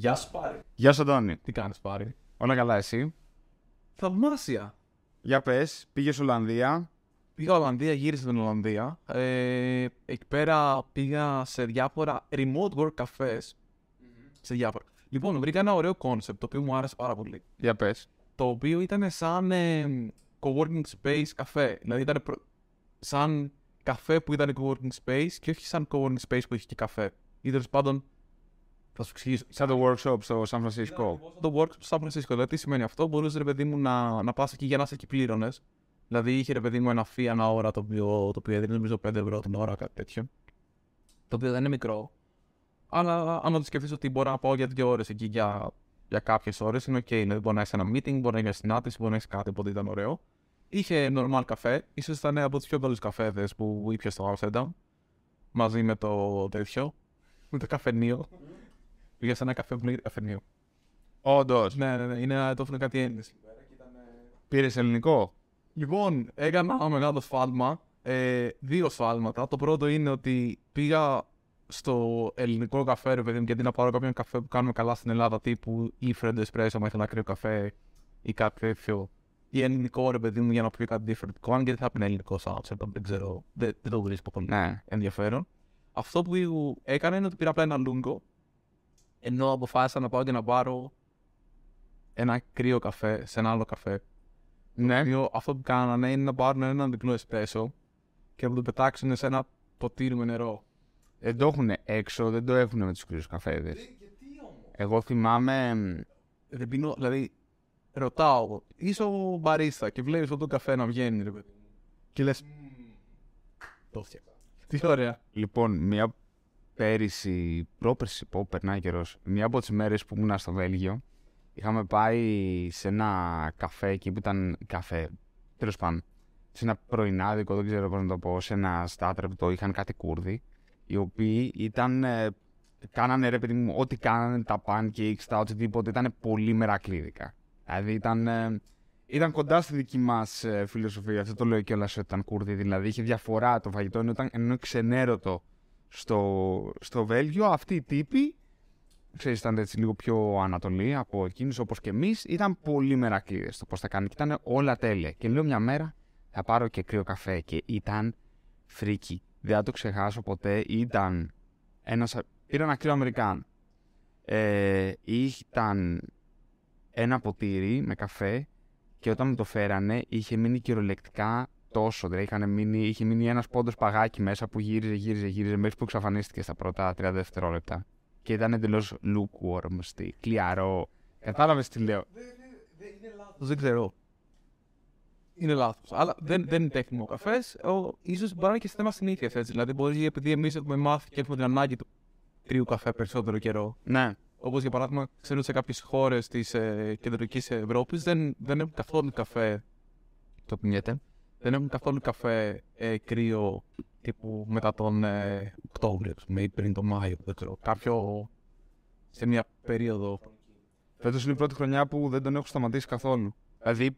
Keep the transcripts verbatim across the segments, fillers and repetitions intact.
Γεια σου, Πάρη. Γεια σου, Αντώνη. Τι κάνεις, Πάρη? Όλα καλά, εσύ? Θαυμάσια. Για πες, πήγες Ολλανδία. Πήγα Ολλανδία, γύρισα την Ολλανδία. Ε, εκεί πέρα πήγα σε διάφορα remote work καφές. Mm-hmm. Σε διάφορα. Λοιπόν, βρήκα ένα ωραίο concept το οποίο μου άρεσε πάρα πολύ. Για πες. Το οποίο ήταν σαν ε, co-working space καφέ. Δηλαδή ήταν προ... σαν καφέ που ήταν co-working space και όχι σαν co-working space που είχε και καφέ. Ή τέλος πάντων. Θα σου εξηγήσω. Σαν το workshop στο San Francisco. Το workshop στο San Francisco. Δηλαδή, τι σημαίνει αυτό? Μπορούσε, ρε παιδί μου, να, να πας εκεί για να είσαι εκεί πλήρωνες. Δηλαδή, είχε, ρε παιδί μου, ένα φύ ανά ώρα το οποίο, οποίο έδινε, νομίζω, πέντε ευρώ την ώρα, κάτι τέτοιο. Το οποίο δεν είναι μικρό. Αλλά, άμα το σκεφτείς ότι μπορώ να πάω για δύο ώρες εκεί, για, για κάποιες ώρες, είναι OK. Δηλαδή, μπορεί να έχεις ένα meeting, μπορεί να έχεις συνάντηση, μπορεί να έχεις κάτι, οπότε ήταν ωραίο. Είχε normal καφέ, ίσως ήταν από τους πιο καλούς καφέδες που ήπια στο Amsterdam. Μαζί με το τέτοιο. Με το καφενείο. Πήγα σε ένα καφέ που λέγεται καφενείο. Όντως. Ναι, ναι, ναι. Είναι, το έφερε κάτι Έλληνες. Πήρες ελληνικό? Λοιπόν, έκανα ένα μεγάλο σφάλμα. Ε, δύο σφάλματα. Το πρώτο είναι ότι πήγα στο ελληνικό καφέ, ρε παιδί μου, γιατί να πάρω κάποιον καφέ που κάνουμε καλά στην Ελλάδα, τύπου ή French Espresso, άμα ήθελα να κρύω καφέ ή κάτι τέτοιο. Ή ελληνικό, ρε παιδί μου, για να πιω κάτι διαφορετικό. Αν και δεν θα πει ελληνικό σαν άψερ, δεν ξέρω. Δεν το βρίσκω πολύ ενδιαφέρον. Αυτό που έκανα είναι ότι πήρα απλά ένα λούγκο. Ενώ αποφάσισα να πάω και να πάρω ένα κρύο καφέ σε ένα άλλο καφέ. Ναι. Οποίο, αυτό που κάνανε είναι να πάρουν έναν διπλό εσπρέσο και να το πετάξουν σε ένα ποτήρι με νερό. Δεν το έχουν έξω, δεν το έχουν με τους κρύους καφέδες. Γιατί όμως? Εγώ θυμάμαι. Δεν πεινώ, δηλαδή ρωτάω, είσαι ο μπαρίστα και βλέπεις αυτό το καφέ να βγαίνει, ρε παιδί. Και λες. Το φτιάξα. Τι ωραία. Λοιπόν, μια. Πέρυσι, πρόπερσι, πω, περνάει καιρός. Μία από τις μέρες που ήμουν στο Βέλγιο, είχαμε πάει σε ένα καφέ εκεί που ήταν καφέ. Τέλος πάντων, σε ένα πρωινάδικο, δεν ξέρω πώς να το πω, σε ένα στάτρε που το είχαν κάτι Κούρδοι, οι οποίοι ήταν. Ε, κάνανε ρε παιδί μου, ό,τι κάνανε, τα pancakes, τα οτιδήποτε, ήταν πολύ μερακλίδικα. Δηλαδή ήταν. Ε, ήταν κοντά στη δική μας ε, φιλοσοφία, αυτό το λέω κιόλας ότι ήταν Κούρδοι. Δηλαδή είχε διαφορά το φαγητό, ενώ ήταν ξενέρωτο. Στο, στο Βέλγιο, αυτοί οι τύποι, ξέρεις, ήταν έτσι λίγο πιο Ανατολή από εκείνους, όπως και εμείς, ήταν πολύ μερακλείδες στο πώς θα κάνουν και ήταν όλα τέλεια. Και λέω μια μέρα θα πάρω και κρύο καφέ και ήταν φρίκι. Δεν θα το ξεχάσω ποτέ. Ήταν ένας, πήρα ένα κρύο Αμερικάνο. Ε, ήταν ένα ποτήρι με καφέ και όταν μου το φέρανε είχε μείνει κυριολεκτικά. Τόσο, δηλαδή είχαν μείνει, είχε μείνει ένας πόντος παγάκι μέσα που γύριζε, γύριζε, γύριζε μέχρι που εξαφανίστηκε στα πρώτα τριάντα δευτερόλεπτα. Και ήταν εντελώς lukewarm, στη, κλιαρό. Κατάλαβες τι λέω? Δεν είναι λάθος, δεν ξέρω. Είναι λάθος. Αλλά δεν, δεν είναι τέχνιμο ο καφές. Ίσως μπορεί να είναι και θέμα συνήθειας έτσι. Δηλαδή, μπορεί επειδή εμείς έχουμε μάθει και έχουμε την ανάγκη του κρύου καφέ περισσότερο καιρό. Ναι. Όπως για παράδειγμα, ξέρω σε κάποιες χώρες της ε, κεντρικής Ευρώπης δεν, δεν έχουν καθόλου καφέ. Το πινιέται. Δεν έχουν καθόλου καφέ ε, κρύο τύπου μετά τον ε, Οκτώβριο, ή πριν τον Μάιο, δεν ξέρω. Κάποιο σε μια περίοδο. Φέτος είναι η πρώτη χρονιά που δεν τον έχω σταματήσει καθόλου. Δηλαδή,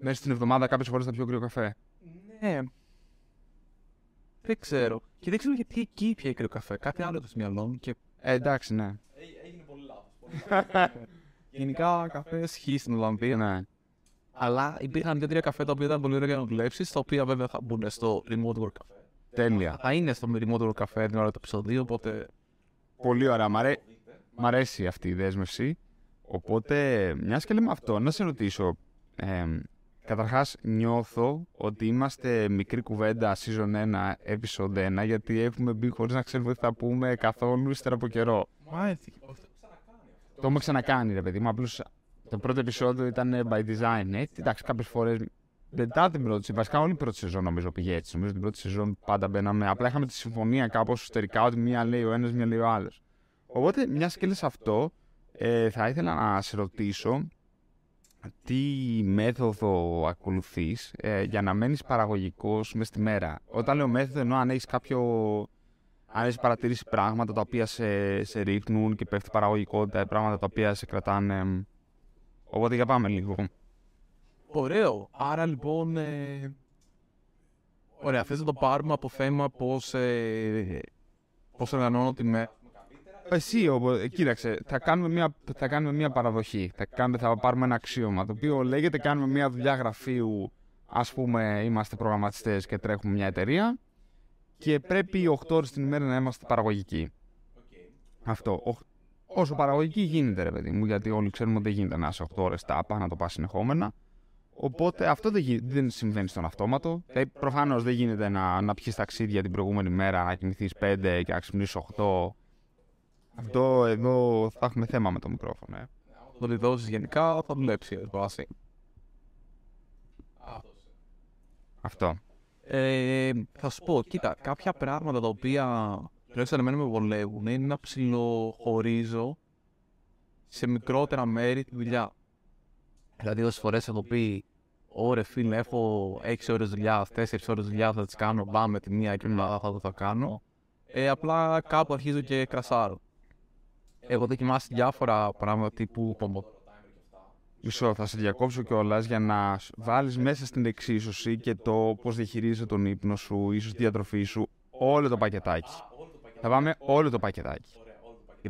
μέσα στην εβδομάδα κάποιες φορές θα πιω κρύο καφέ. Ναι. Δεν ξέρω. Και δεν ξέρω γιατί εκεί πια κρύο καφέ. Κάτι άλλο το στο μυαλό μου. Και... Ε, εντάξει, ναι. Έγινε πολύ λάθος. Γενικά, καφέ χει στην Ολλανδία. Ναι. Αλλά υπήρχαν δύο-τρία καφέ τα οποία ήταν πολύ ωραία για να δουλέψεις, τα οποία βέβαια θα μπουν στο remote work καφέ. Τέλεια. Θα είναι στο remote work καφέ την ώρα του επεισοδίου, οπότε. Πολύ ωραία. Μ' αρέ... αρέσει αυτή η δέσμευση. Οπότε, μιας και λέμε αυτό, να σε ρωτήσω. Ε, καταρχάς, νιώθω ότι είμαστε μικρή κουβέντα season one, episode one, γιατί έχουμε μπει χωρίς να ξέρουμε τι θα πούμε καθόλου ύστερα από καιρό. Μα έτσι. Το έχουμε ξανακάνει, ρε παιδί μου. Απλώς. Το πρώτο επεισόδιο ήταν by design, έτσι. Εντάξει, κάποιες φορές μετά την πρώτη. Βασικά, όλη η πρώτη σεζόν νομίζω πήγε έτσι. Νομίζω την πρώτη σεζόν πάντα μπαίναμε. Απλά είχαμε τη συμφωνία κάπως εσωτερικά ότι μία λέει ο ένας, μία λέει ο άλλος. Οπότε, μιας και λες αυτό, ε, θα ήθελα να σε ρωτήσω τι μέθοδο ακολουθείς ε, για να μένεις παραγωγικός μες τη μέρα. Όταν λέω μέθοδο, εννοώ αν έχεις κάποιο. Αν έχεις παρατηρήσει πράγματα τα οποία σε, σε ρίχνουν και πέφτει παραγωγικότητα, πράγματα τα οποία σε κρατάνε. Οπότε για πάμε λίγο. Ωραίο. Άρα λοιπόν. Ε... Ωραία, θες να το πάρουμε από θέμα πώς, ε... πώς οργανώνω τη μέρα. Εσύ, οπότε, κοίταξε, θα κάνουμε, μια, θα κάνουμε μια παραδοχή, θα, κάνουμε, θα πάρουμε ένα αξίωμα, το οποίο λέγεται κάνουμε μια δουλειά γραφείου, ας πούμε είμαστε προγραμματιστές και τρέχουμε μια εταιρεία και πρέπει οκτώ ώρες την ημέρα να είμαστε παραγωγικοί. Αυτό. Όσο παραγωγική γίνεται, ρε παιδί μου, γιατί όλοι ξέρουμε ότι δεν γίνεται να είσαι οκτώ ώρες τάπα, να το πας συνεχόμενα. Οπότε αυτό δεν, γι... δεν συμβαίνει στον αυτόματο. Δηλαδή, προφανώς δεν γίνεται να, να πιεις ταξίδια την προηγούμενη μέρα, να κοιμηθείς πέντε και να ξυπνήσεις οκτώ. Αυτό εδώ θα έχουμε θέμα με το μικρόφωνο. Ε. Το τη δώσεις γενικά θα δουλέψει η βάση. Αυτό. Ε, θα σου πω, κοίτα, κάποια πράγματα τα οποία τουλάχιστον εμένα με βολεύουν είναι να ψιλοχωρίζω σε μικρότερα μέρη τη δουλειά. Δηλαδή, όσες φορές έχω πει, ωρε φίλε, έχω έξι ώρες δουλειά, τέσσερις ώρες δουλειά θα τις κάνω, μπάμε τη μία και μετά θα το θα κάνω. Ε, απλά κάπου αρχίζω και κρασάρω. Έχω δοκιμάσει διάφορα πράγματα τύπου κομποτ. Μισό, θα σε διακόψω κιόλας για να βάλεις μέσα στην εξίσωση και το πώς διαχειρίζεσαι τον ύπνο σου, ίσως τη διατροφή σου, όλο το πακετάκι. Θα πάμε όλο το πακετάκι.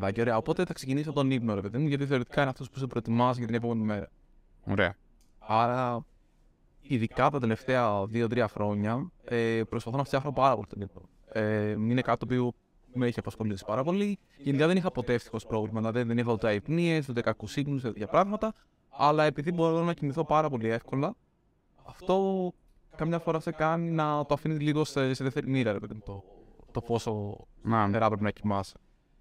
Ωραία, ωραία. Οπότε θα ξεκινήσω τον ύπνο, ρε παιδί μου, γιατί θεωρητικά είναι αυτός που σε προετοιμάζει για την επόμενη μέρα. Ωραία. Άρα, ειδικά τα τελευταία δύο τρία χρόνια, ε, προσπαθώ να φτιάχνω πάρα πολύ τον ύπνο. Ε, είναι κάτι το οποίο με έχει απασχολήσει πάρα πολύ. Γενικά δεν είχα ποτέ ευτυχώς πρόβλημα, δηλαδή δεν είχα ούτε αϊπνίες, ούτε κακούς ύπνους, τέτοια πράγματα. Αλλά επειδή μπορώ να κοιμηθώ πάρα πολύ εύκολα, αυτό καμιά φορά σε κάνει να το αφήνει λίγο σε, σε δεύτερη μοίρα, ρε, το, το πόσο νερά πρέπει να κοιμάσαι.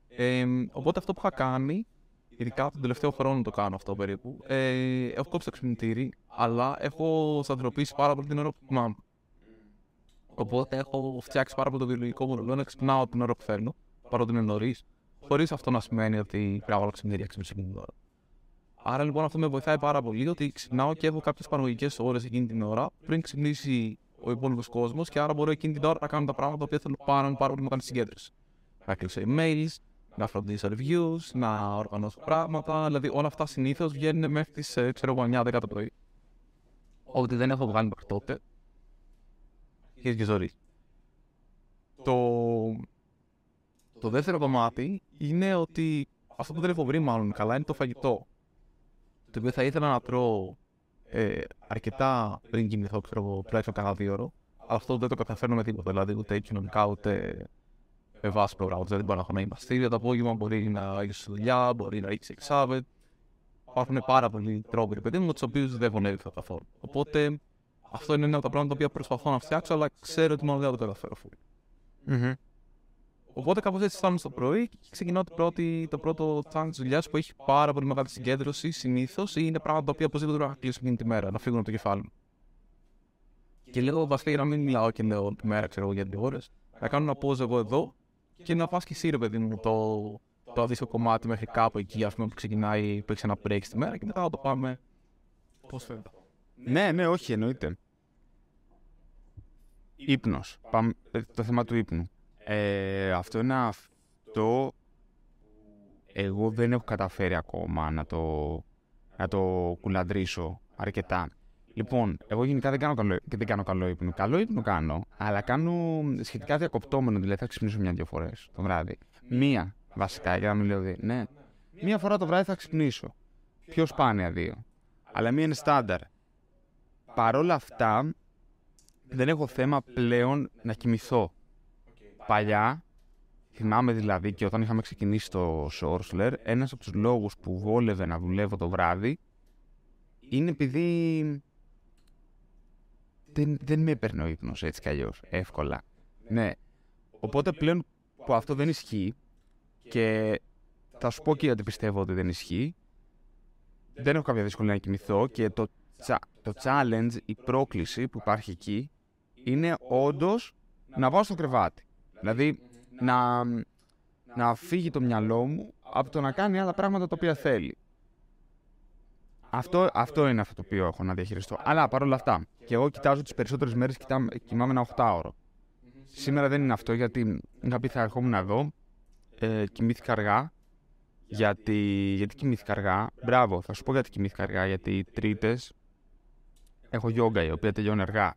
Ε, οπότε αυτό που είχα κάνει, ειδικά τον τελευταίο χρόνο το κάνω αυτό περίπου, ε, έχω κόψει το ξυπνητήρι, αλλά έχω σταθεροποιήσει πάρα πολύ την ώρα που κοιμάμαι. Οπότε έχω φτιάξει πάρα πολύ το βιολογικό μου ρολόι να ξυπνάω την ώρα που θέλω, παρότι είναι νωρίς, χωρίς αυτό να σημαίνει ότι πρέπει να ξυπνήσω ξυπνήσω ώρα. Άρα λοιπόν αυτό με βοηθάει πάρα πολύ, ότι ξυπνάω και έχω κάποιες παραγωγικές ώρες εκείνη την ώρα πριν ξυπνήσει ο υπόλοιπος κόσμος και άρα μπορώ εκείνη την ώρα να κάνω τα πράγματα που θέλω πάρα, πάρα πολύ με κάνει συγκέντρωση. Να κλείσω emails, να φροντίσω reviews, να οργανώσω πράγματα, δηλαδή όλα αυτά συνήθως βγαίνουν μέχρι τις εννιά δέκα το πρωί. Ότι δεν έχω βγάλει μέχρι τότε. Αρχίζει και ζωή. Το... το δεύτερο κομμάτι είναι ότι αυτό που δεν έχω βρει μάλλον καλά είναι το φαγητό. Το οποίο θα ήθελα να τρώω ε, αρκετά πριν κοιμηθώ, ξέρω, τουλάχιστον κανένα δύο ώρο, αλλά αυτό δεν το καταφέρνω με τίποτα. Δηλαδή, ούτε κοινωνικά ούτε ευάσπρο πράγματα. Δηλαδή, μπορεί να έχω να είμαστε το απόγευμα, μπορεί να ανοίξει δουλειά, μπορεί να ρίξει εξάβετ. Υπάρχουν πάρα πολλοί τρόποι, ρε παιδί μου, με του οποίου δεν βολεύει καθόλου. Οπότε, αυτό είναι ένα από τα πράγματα που προσπαθώ να φτιάξω, αλλά ξέρω ότι μάλλον δεν θα το καταφέρω. Mm-hmm. Οπότε, κάπως έτσι φτάνουμε στο πρωί και ξεκινάω το, πρώτη, το πρώτο τσάνγκ τη δουλειά που έχει πάρα πολύ μεγάλη συγκέντρωση συνήθως ή είναι πράγματα τα οποία οπωσδήποτε να κλείσω εκείνη τη μέρα, να φύγουν από το κεφάλι μου. Και λέω βασικά για να μην μιλάω και λέω τη μέρα, ξέρω εγώ για δύο ώρες, να κάνω ένα pause εγώ εδώ και να πας και εσύ, ρε παιδί μου, το, το αντίστοιχο κομμάτι μέχρι κάπου εκεί, α πούμε, που ξεκινάει, που έχει ένα break στη μέρα και μετά θα το πάμε. Πώς φαίνεται. Ναι, ναι, όχι, εννοείται. Ύπνος. Πάμε, το θέμα του ύπνου. Ε, αυτό είναι αυτό εγώ δεν έχω καταφέρει ακόμα να το, να το κουλαντρήσω αρκετά. Λοιπόν, εγώ γενικά δεν κάνω καλό, δεν κάνω καλό ύπνο. Καλό ύπνο κάνω, αλλά κάνω σχετικά διακοπτόμενο, δηλαδή θα ξυπνήσω μια-δυο φορές το βράδυ. Μία βασικά, για να μην λέω δηλαδή, ναι. Μία φορά το βράδυ θα ξυπνήσω. Πιο σπάνια δύο. Αλλά μία είναι στάνταρ. Παρόλα αυτά, δεν έχω θέμα πλέον να κοιμηθώ. Παλιά, θυμάμαι δηλαδή και όταν είχαμε ξεκινήσει το Orsler, ένας από τους λόγους που βόλευε να δουλεύω το βράδυ είναι επειδή δεν, δεν με έπαιρνε ο ύπνος έτσι κι αλλιώς, εύκολα. Ναι. Οπότε πλέον που αυτό δεν ισχύει και θα σου πω και γιατί πιστεύω ότι δεν ισχύει, δεν έχω κάποια δυσκολία να κοιμηθώ και το, το challenge, η πρόκληση που υπάρχει εκεί είναι όντως να πάω στο κρεβάτι. Δηλαδή, να, να φύγει το μυαλό μου από το να κάνει άλλα πράγματα τα οποία θέλει. Αυτό, αυτό είναι αυτό το οποίο έχω να διαχειριστώ. Αλλά παρόλα αυτά, και εγώ κοιτάζω τις περισσότερες μέρες κοιμάμαι ένα οκτάωρο. Σήμερα δεν είναι αυτό γιατί είχα πει θα ερχόμουν εδώ, ε, κοιμήθηκα αργά. Γιατί, γιατί κοιμήθηκα αργά, μπράβο, θα σου πω γιατί κοιμήθηκα αργά. Γιατί οι Τρίτες έχω γιόγκα η οποία τελειώνει αργά.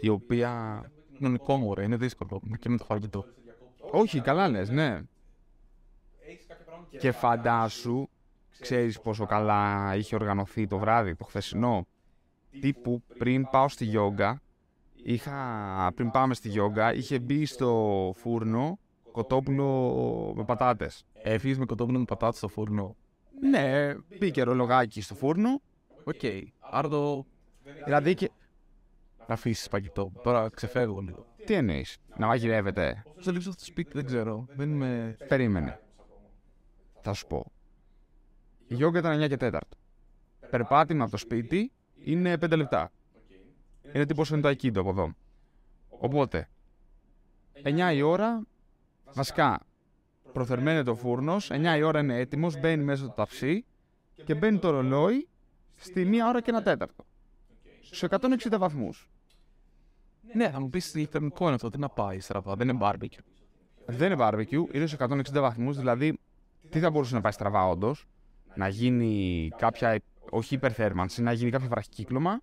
Η οποία... κοινωνικό μου, ρε, είναι δύσκολο και με το φαγητό. Όχι, καλά λες, ναι. Και φαντάσου, ξέρεις πόσο καλά είχε οργανωθεί το βράδυ, το χθεσινό. Τύπου πριν πάω στη γιόγκα, είχα, πριν πάμε στη γιόγκα, είχε μπει στο φούρνο κοτόπουλο με πατάτες. Έφυγες με κοτόπουλο με πατάτες στο φούρνο. Ναι, μπήκε ρολογάκι στο φούρνο. Οκ, okay. Άρα το... Δηλαδή και... Να αφήσεις παγιτό, τώρα ξεφεύγω λίγο. Τι εννοείς, να μαγειρεύετε. Πώς θα λείψω αυτό το σπίτι, δεν ξέρω. Δεν είμαι... Περίμενε. Θα σου πω. Η γιόγκα ήταν εννιά και τέσσερα. Περπάτημα από το σπίτι είναι πέντε λεπτά. Είναι τύπος είναι το Aikido από εδώ. Οπότε, εννιά η ώρα, βασικά, προθερμαίνεται ο φούρνος, εννιά η ώρα είναι έτοιμος, μπαίνει μέσα στο ταψί και μπαίνει το ρολόι στη μία ώρα και ένα τέταρτο. Στους εκατόν εξήντα βαθμούς. Ναι, θα μου πεις ηλεκτρονικό είναι αυτό, τι να πάει στραβά, δεν είναι barbecue. Δεν είναι barbecue, είναι στους εκατόν εξήντα βαθμούς, δηλαδή τι θα μπορούσε να πάει στραβά όντως, να γίνει κάποια, όχι υπερθέρμανση, να γίνει κάποιο βραχικύκλωμα,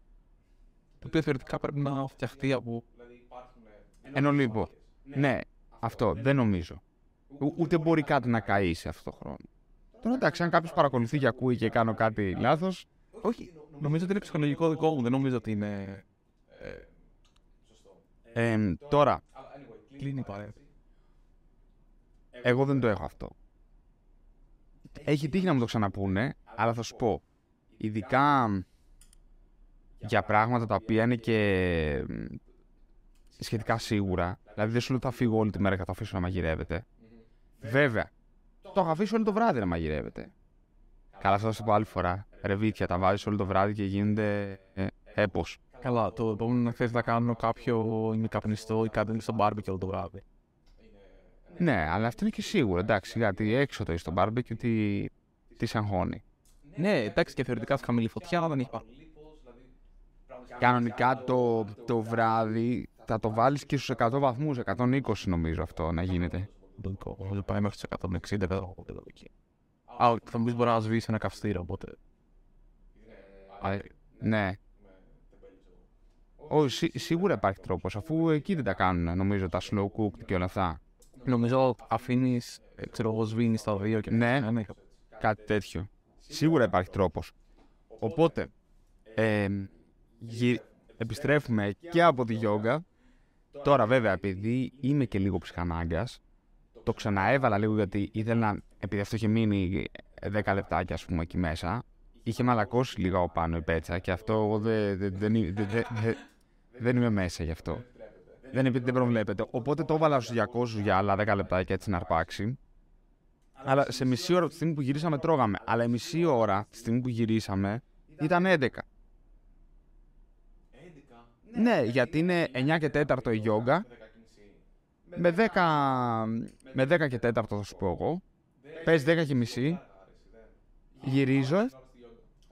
το οποίο θεωρητικά πρέπει να φτιαχτεί από... Ενώ λοιπόν, ναι, αυτό δεν νομίζω. Ο, ούτε μπορεί κάτι να καεί σε αυτό το χρόνο. Τώρα εντάξει, αν κάποιος παρακολουθεί και ακούει και κάνω κάτι λάθος, όχι, νομίζω ότι είναι ψυχολογικό δικό μου, δεν νομίζω ότι είναι... Ε, ε, τώρα, κλείνει η παρέμβαση. Εγώ δεν το έχω αυτό. Έχει τύχει να μου το ξαναπούνε, αλλά θα σου πω, ειδικά για πράγματα τα οποία είναι και σχετικά σίγουρα, δηλαδή δεν σου λέω θα φύγω όλη τη μέρα και θα το αφήσω να μαγειρεύεται. Βέβαια, το έχω αφήσει όλο το βράδυ να μαγειρεύεται. Καλά, θα το πω άλλη φορά. Ρεβίτια, τα βάζεις όλο το βράδυ και γίνονται ε, έπος. Καλά, το επόμενο να θες να κάνω κάποιο ημικαπνιστό ή κάτι στο μπάρμπεκι όλο το βράδυ. Ναι, αλλά αυτό είναι και σίγουρο, εντάξει, γιατί έξω το είσαι στο μπάρμπεκι τι, τι σε αγχώνει. Ναι, εντάξει, και θεωρητικά σου χαμηλή φωτιά, δεν έχει πάνω. Κανονικά το, το βράδυ θα το βάλεις και στους εκατό βαθμούς, εκατόν είκοσι νομίζω αυτό να γίνεται. Νομίζω πάει μέχρι τους εκατόν εξήντα, δεν θα πω εκεί. Α, θα μου πεις μπορεί να σβήσει ένα καυστήρα, οπότε... Ναι. Σίγουρα υπάρχει τρόπος, αφού εκεί δεν τα κάνουν, νομίζω, τα slow cooked και όλα αυτά. Νομίζω αφήνεις, ξέρω εγώ, σβήνεις τα δύο και... Ναι, κάτι τέτοιο. Σίγουρα υπάρχει τρόπος. Οπότε, επιστρέφουμε και από τη γιόγκα. Τώρα βέβαια, επειδή είμαι και λίγο ψυχανάγκας, το ξαναέβαλα λίγο γιατί ήθελα, επειδή αυτό είχε μείνει δέκα λεπτάκια ας πούμε εκεί μέσα, είχε μαλακώσει λίγο από πάνω η πέτσα και αυτό εγώ δεν δε, δε, δε, δε, δε, δεν είμαι μέσα γι' αυτό. Δεν, δεν προβλέπεται. Οπότε το έβαλα στους διακόσιους για άλλα δέκα λεπτάκια έτσι να αρπάξει. Αλλά σε μισή ώρα από τη στιγμή που γυρίσαμε τρώγαμε. Αλλά η μισή ώρα τη στιγμή που γυρίσαμε ήταν έντεκα. Ναι, γιατί είναι εννιά και τέταρτο η γιόγκα. Με δέκα, με δέκα και τέταρτο θα σου πω εγώ, πες δέκα και μισή, γυρίζω,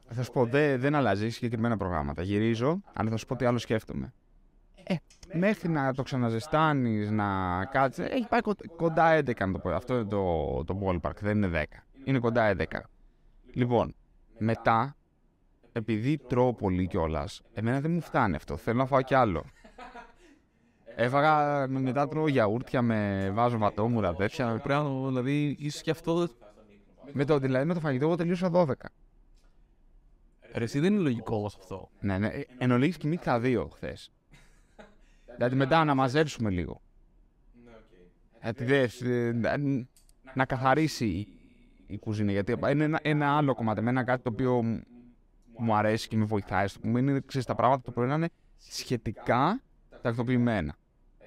θα σου πω δε, δεν αλλάζει συγκεκριμένα προγράμματα, γυρίζω, αλλά θα σου πω τι άλλο σκέφτομαι. Ε, μέχρι να το ξαναζεστάνεις, να κάτσεις, έχει πάει κοντά έντεκα να το πω, αυτό είναι το, το ballpark, δεν είναι δέκα, είναι κοντά έντεκα. Λοιπόν, μετά, επειδή τρώω πολύ κιόλας, εμένα δεν μου φτάνει αυτό, θέλω να φάω κι άλλο. Έφαγα μετά τρώω γιαούρτια με βάζω βατόμουρα, τέτοια. Πράγμα, δηλαδή, ίσως και αυτό. Με το, δηλαδή, με το φαγητό, εγώ τελείωσα δώδεκα. Ρε, εσύ δεν είναι λογικό όλο αυτό. Ναι, ναι. Εν ολίγης κοιμήθηκα δύο χθες. Δηλαδή, μετά να μαζέψουμε λίγο. Να καθαρίσει η κουζίνα. Γιατί είναι ένα άλλο κομμάτι. Εμένα κάτι το οποίο μου αρέσει και με βοηθάει. Είναι, ξέρεις, τα πράγματα το πρωί να είναι σχετικά τακτοποιημένα.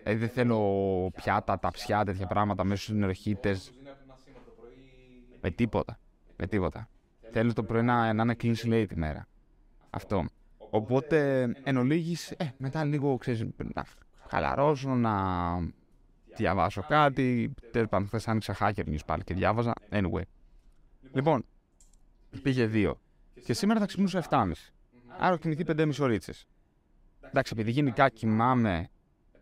Δηλαδή δεν θέλω πιάτα, ταψιά, τέτοια πράγματα μέσα στους νεροχύτες. Με τίποτα. Με τίποτα. Θέλω το πρωί να, να είναι clean slate τη μέρα. Αυτό. Οπότε εν ολίγης, ε, μετά λίγο ξέρεις, να χαλαρώσω, να διαβάσω κάτι. Τέλος πάντων, χθες άνοιξα Hacker News πάλι και διάβαζα. Anyway. Λοιπόν, πήγε δύο. Και σήμερα θα ξυπνούσα επτά και μισή. Άρα κοιμηθεί πέντε και μισή ωρίτσες. Εντάξει, επειδή γενικά κοιμάμαι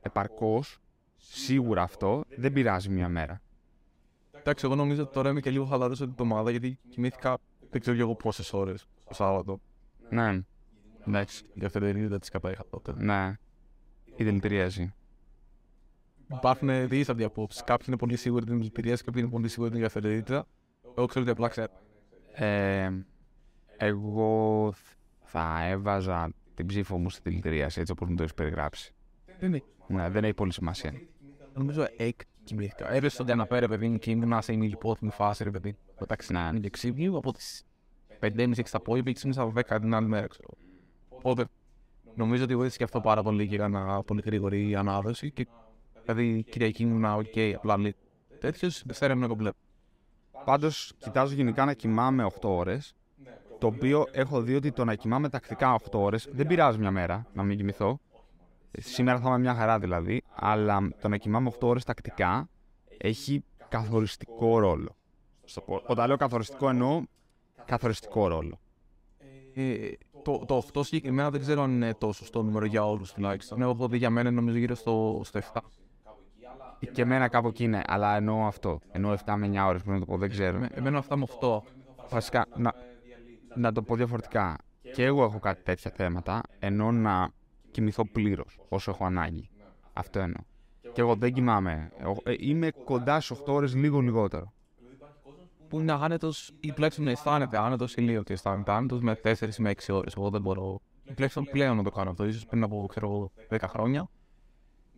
επαρκώς, σίγουρα αυτό δεν πειράζει μια μέρα. Εντάξει, εγώ νομίζω ότι τώρα είμαι και λίγο χαλαρός την εβδομάδα γιατί κοιμήθηκα δεν ξέρω εγώ πόσες ώρες το Σάββατο. Ναι. Εντάξει. Γι' αυτό δεν τις κατάφερα τότε. Ναι. Η δηλητηρίαση. Υπάρχουν δύο αντιαπόψεις. Κάποιοι είναι πολύ σίγουροι ότι είναι δηλητηρίαση και κάποιοι είναι πολύ σίγουροι ότι είναι η αφαιρετήτητα. Όξερ, απλά ξέρω. Εγώ θα έβαζα την ψήφο μου στη δηλητηρίαση, έτσι όπως μου το έχεις περιγράψει. Ναι, δεν έχει πολύ σημασία. Νομίζω εκκοιμήθηκα. Έπεσε στον καναπέρα, παιδί μου, και ήμουν σε ημιλυπόθυμη φάση, ρε παιδί. Εντάξει, να είναι και ξύπνιο από τις πεντέμισι έξι το απόγευμα και ξύπνησα από δέκα την άλλη μέρα, ξέρω. Οπότε, νομίζω ότι βοήθησε και αυτό πάρα πολύ για να πολύ γρήγορη ανάδοση. Και, δηλαδή, Κυριακή ήμουν, οκ, απλά λίγο. Τέτοιο, Δευτέρα ήμουν κομπλέ. Πάντως, κοιτάζω γενικά να κοιμάμαι οκτώ ώρες. Το οποίο έχω δει ότι το να κοιμάμαι τακτικά οκτώ ώρες δεν πειράζει μια μέρα να μην κοιμηθώ. Σήμερα θα είμαι μια χαρά δηλαδή, αλλά το να κοιμάμαι οκτώ ώρες τακτικά έχει καθοριστικό ρόλο. Όταν λέω καθοριστικό εννοώ καθοριστικό ρόλο. Ε, το, το οκτώ συγκεκριμένα δεν ξέρω αν είναι το σωστό νούμερο για όλους τουλάχιστον. Εγώ δει για μένα νομίζω γύρω στο, στο επτά. Και εμένα κάπου εκεί είναι, αλλά εννοώ αυτό. Εννοώ επτά με εννιά ώρες που να το πω, δεν ξέρω. Ε, εμένα εφτά με οκτώ. Βασικά, να, να το πω διαφορετικά. Και εγώ έχω κάτι τέτοια θέματα, ενώ να κοιμηθώ πλήρως όσο έχω ανάγκη. Αυτό εννοώ. Και εγώ δεν κοιμάμαι. Είμαι κοντά στις οκτώ ώρες, λίγο λιγότερο. Που είναι αγάνετος, ή τουλάχιστον αισθάνεται αγάνετος ή λίγο και αισθάνεται αγάνετος με τέσσερις με έξι ώρες. Εγώ δεν μπορώ. Τουλάχιστον πλέον να το κάνω αυτό. Ίσως πριν από ξέρω, δέκα χρόνια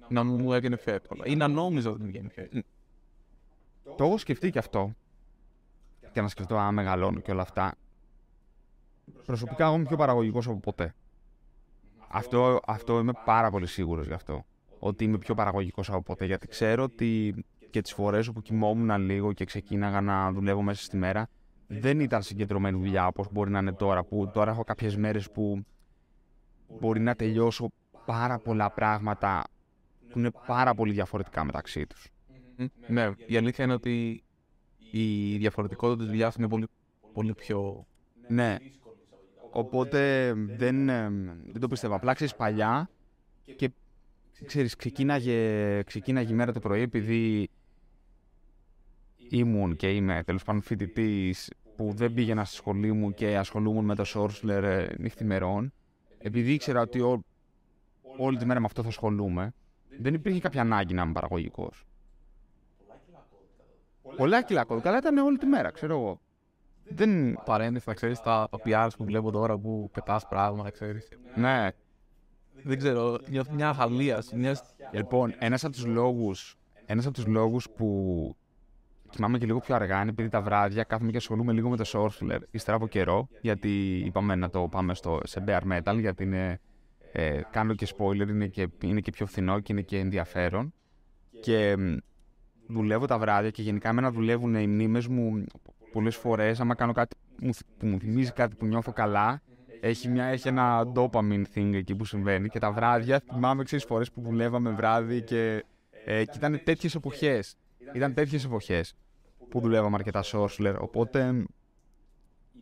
να μου έγινε πιο εύκολα. Ή να νόμιζα ότι μου έγινε πιο εύκολα. Το έχω σκεφτεί και αυτό. Και να σκεφτώ αν μεγαλώνω και όλα αυτά. Προσωπικά, εγώ είμαι πιο παραγωγικός από ποτέ. Αυτό, αυτό είμαι πάρα πολύ σίγουρος γι' αυτό. Ότι είμαι πιο παραγωγικός από ποτέ. Γιατί ξέρω ότι και τις φορές όπου κοιμόμουν λίγο και ξεκίναγα να δουλεύω μέσα στη μέρα, δεν ήταν συγκεντρωμένη δουλειά όπως μπορεί να είναι τώρα. Που τώρα έχω κάποιες μέρες που μπορεί να τελειώσω πάρα πολλά πράγματα που είναι πάρα πολύ διαφορετικά μεταξύ τους. Mm-hmm. Ναι, η αλήθεια είναι ότι η διαφορετικότητα της δουλειάς είναι πολύ, πολύ πιο. Ναι. Οπότε δεν, δεν το πίστευα. Απλά ξέρεις παλιά και ξέρεις, ξεκίναγε, ξεκίναγε η μέρα το πρωί επειδή ήμουν και είμαι τέλος πάντων φοιτητής που δεν πήγαινα στη σχολή μου και ασχολούμουν με το Orsler νυχθημερών. Επειδή ήξερα ότι ό, όλη τη μέρα με αυτό θα ασχολούμαι, δεν υπήρχε κάποια ανάγκη να είμαι παραγωγικός. Πολλά κιλά κόντου. Καλά ήταν όλη τη μέρα, ξέρω εγώ. Δεν παρένθεση να ξέρεις τα πι αρ που βλέπω τώρα που πετάς πράγμα, να ξέρεις. Ναι. Δεν ξέρω, νιώθω μια χαλία. Μια... Λοιπόν, ένας από τους λόγους, ένας από τους λόγους που κοιμάμαι και λίγο πιο αργά είναι επειδή τα βράδια κάθομαι και ασχολούμαι λίγο με το Orsler ύστερα από καιρό, γιατί είπαμε να το πάμε στο, σε Bear Metal, γιατί είναι, ε, κάνω και spoiler, είναι και, είναι και πιο φθηνό και είναι και ενδιαφέρον. Και δουλεύω τα βράδια και γενικά εμένα δουλεύουν οι μνήμες μου. Πολλές φορές, άμα κάνω κάτι που μου θυμίζει κάτι που νιώθω καλά, έχει, μια, έχει ένα dopamine thing εκεί που συμβαίνει. Και τα βράδια, θυμάμαι εξής φορές που δουλεύαμε βράδυ και, ε, και ήταν τέτοιες εποχές. Ήταν τέτοιες εποχές που δουλεύαμε αρκετά σε Orsler. Οπότε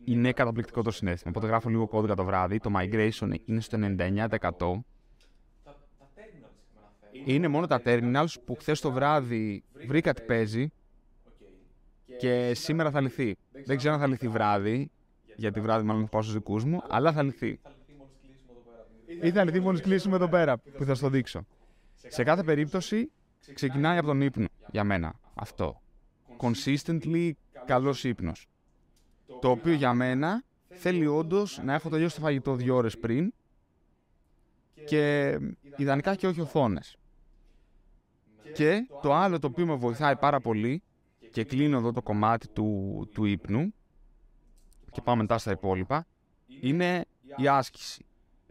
είναι καταπληκτικό το συνέστημα. Οπότε γράφω λίγο κώδικα το βράδυ. Το migration είναι στο ενενήντα εννιά τοις εκατό. Είναι μόνο τα terminals που χθες το βράδυ βρήκα τι παίζει. Και σήμερα θα λυθεί. Δεν ξέρω αν θα λυθεί βράδυ, γιατί βράδυ μάλλον θα πάω στους δικούς μου, αλλά θα λυθεί. Ή θα λυθεί μόλις κλείσουμε εδώ πέρα, που θα στο δείξω. Σε κάθε περίπτωση, ξεκινάει από τον ύπνο για μένα αυτό. Consistently καλός ύπνος. Το οποίο για μένα θέλει όντως να έχω τελειώσει το φαγητό δύο ώρες πριν και ιδανικά και όχι οθόνες. Και το άλλο το οποίο με βοηθάει πάρα πολύ. Και κλείνω εδώ το κομμάτι του, του ύπνου και πάμε μετά στα υπόλοιπα. Είναι η άσκηση.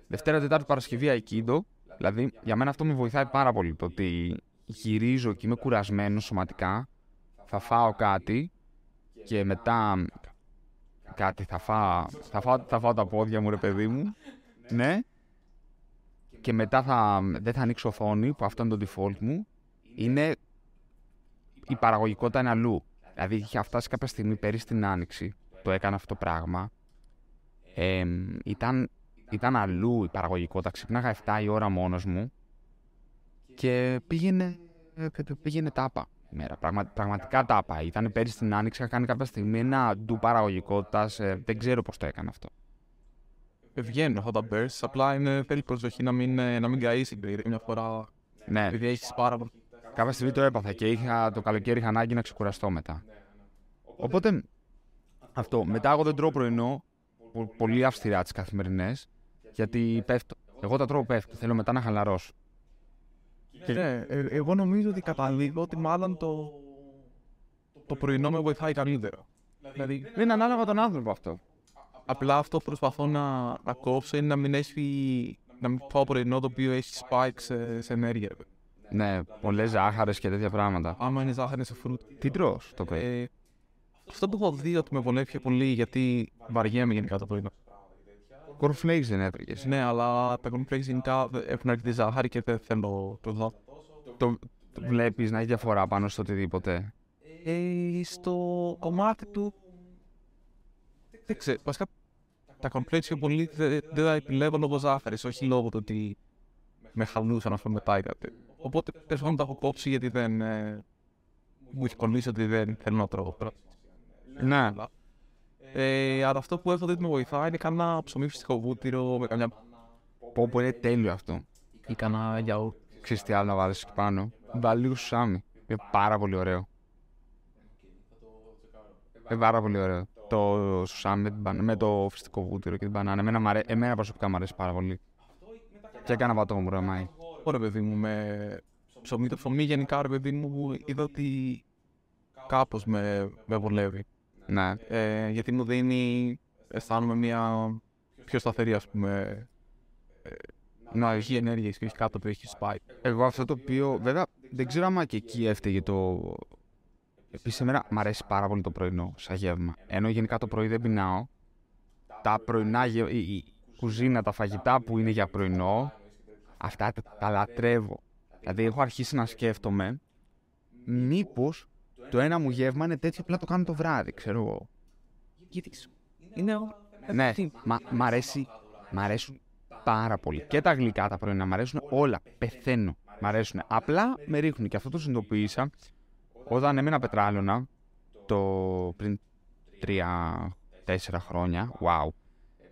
Δευτέρα, Τετάρτη, Παρασκευή, Aikido. Δηλαδή, για μένα αυτό με βοηθάει πάρα πολύ. Το ότι γυρίζω και είμαι κουρασμένος σωματικά. Θα φάω κάτι και μετά κάτι θα φάω. Θα φάω, θα φάω τα πόδια μου, ρε παιδί μου. Ναι. Και μετά θα, δεν θα ανοίξω οθόνη, που αυτό είναι το default μου. Είναι... Η παραγωγικότητα είναι αλλού. Δηλαδή, είχε φτάσει κάποια στιγμή πέρυσι την Άνοιξη. Το έκανα αυτό το πράγμα. Ε, ήταν, ήταν αλλού η παραγωγικότητα. Ξυπνάγα επτά η ώρα μόνος μου και πήγαινε, πήγαινε τάπα η μέρα. Πραγμα, πραγματικά τάπα. Ήταν πέρυσι την Άνοιξη. Είχα κάνει κάποια στιγμή ένα ντου παραγωγικότητας. Ε, δεν ξέρω πώς το έκανα αυτό. Βγαίνουν αυτά τα bursts. Απλά είναι, θέλει προσοχή να μην, να μην καείς μια φορά. Ναι. Επειδή έχεις πάρα πολύ. Κάποια στιγμή το έπαθα και είχα, το καλοκαίρι είχα ανάγκη να ξεκουραστώ μετά. Οπότε Αυτό. Μετά εγώ δεν τρώω πρωινό, πολύ αυστηρά τις καθημερινές, γιατί πέφτω. Εγώ τα τρώω πέφτω, θέλω μετά να χαλαρώσω. Και... ναι, ε, εγώ νομίζω ότι καταλήγω ότι μάλλον το, το πρωινό με βοηθάει καλύτερα. Δηλαδή, είναι ανάλογα τον άνθρωπο αυτό. Απλά αυτό προσπαθώ να, να κόψω, είναι να μην έσφυ... να μην φάω πρωινό το οποίο έχει spikes σε, σε ενέργεια. Ναι, πολλές ζάχαρες και τέτοια πράγματα. Άμα είναι ζάχαρες σε φρούτ. Τι τρως το πέ. Ε, αυτό που έχω δει ότι με βολεύει πολύ, γιατί βαριέμαι γενικά το πρωινό. Κορνφλέξ δεν έτρωγες. Ναι, αλλά τα κορνφλέξ γενικά έχουν αρκετή ζάχαρη και δεν θέλω το δω. Το βλέπεις να έχει διαφορά πάνω στο οτιδήποτε. Ε, στο κομμάτι του... δεν ξέρω, βασικά τα κορνφλέξ και πολύ δεν τα επιλέγω λόγω ζάχαρης, όχι λόγω του ότι με χαλούσαν να φομετάει κάτι. Οπότε πες πάνω τα έχω κόψει γιατί δεν... Ε, μου έχει κολλήσει ότι δεν θέλω να τρώω. Ναι. Ε, αλλά αυτό που έχω δει με βοηθά είναι κανένα ψωμί φυσικό βούτυρο με καμιά... Πω πω είναι τέλειο αυτό. Ή κανένα γιαούρ. Ξέρεις τι άλλο να βάλεις εκεί πάνω. Βάλει λίγο σουσάμι. Είναι πάρα πολύ ωραίο. Είναι πάρα πολύ ωραίο. Το σουσάμι με το φυσικό βούτυρο και την μπανάνα. Εμένα, αρέ... Εμένα προσωπικά μου αρέσει πάρα πολύ. Και έκανα βατό μου ρεμάει. Ωραία παιδί μου με ψωμί. Το ψωμί γενικά ρε παιδί μου είδα ότι κάπως με, με βολεύει. Ναι. Ε, γιατί μου δίνει, αισθάνομαι μια πιο σταθερή, ας πούμε, νοαρχή ενέργεια και όχι κάτω που έχει σπάει. Εγώ αυτό το οποίο, βέβαια, δεν ξέρω άμα και εκεί έφταιγε το... Επίσης, εμένα μου αρέσει πάρα πολύ το πρωινό, σαν γεύμα. Ενώ γενικά το πρωί δεν πεινάω. Τα πρωινά, η, η κουζίνα, τα φαγητά που είναι για πρωινό, αυτά τα λατρεύω. Δηλαδή, έχω αρχίσει να σκέφτομαι, μήπως... το ένα μου γεύμα είναι τέτοιο, απλά το κάνω το βράδυ, ξέρω εγώ. Γιατί είναι ο... ναι, μα, μ' αρέσει, μ' αρέσουν πάρα πολύ. Και τα γλυκά τα πρωινά, μ' αρέσουν όλα. Πεθαίνω, μ' αρέσουν. Απλά με ρίχνουν. Και αυτό το συνειδητοποίησα όταν έμενα πετράλωνα, το πριν τρία τέσσερα χρόνια, wow,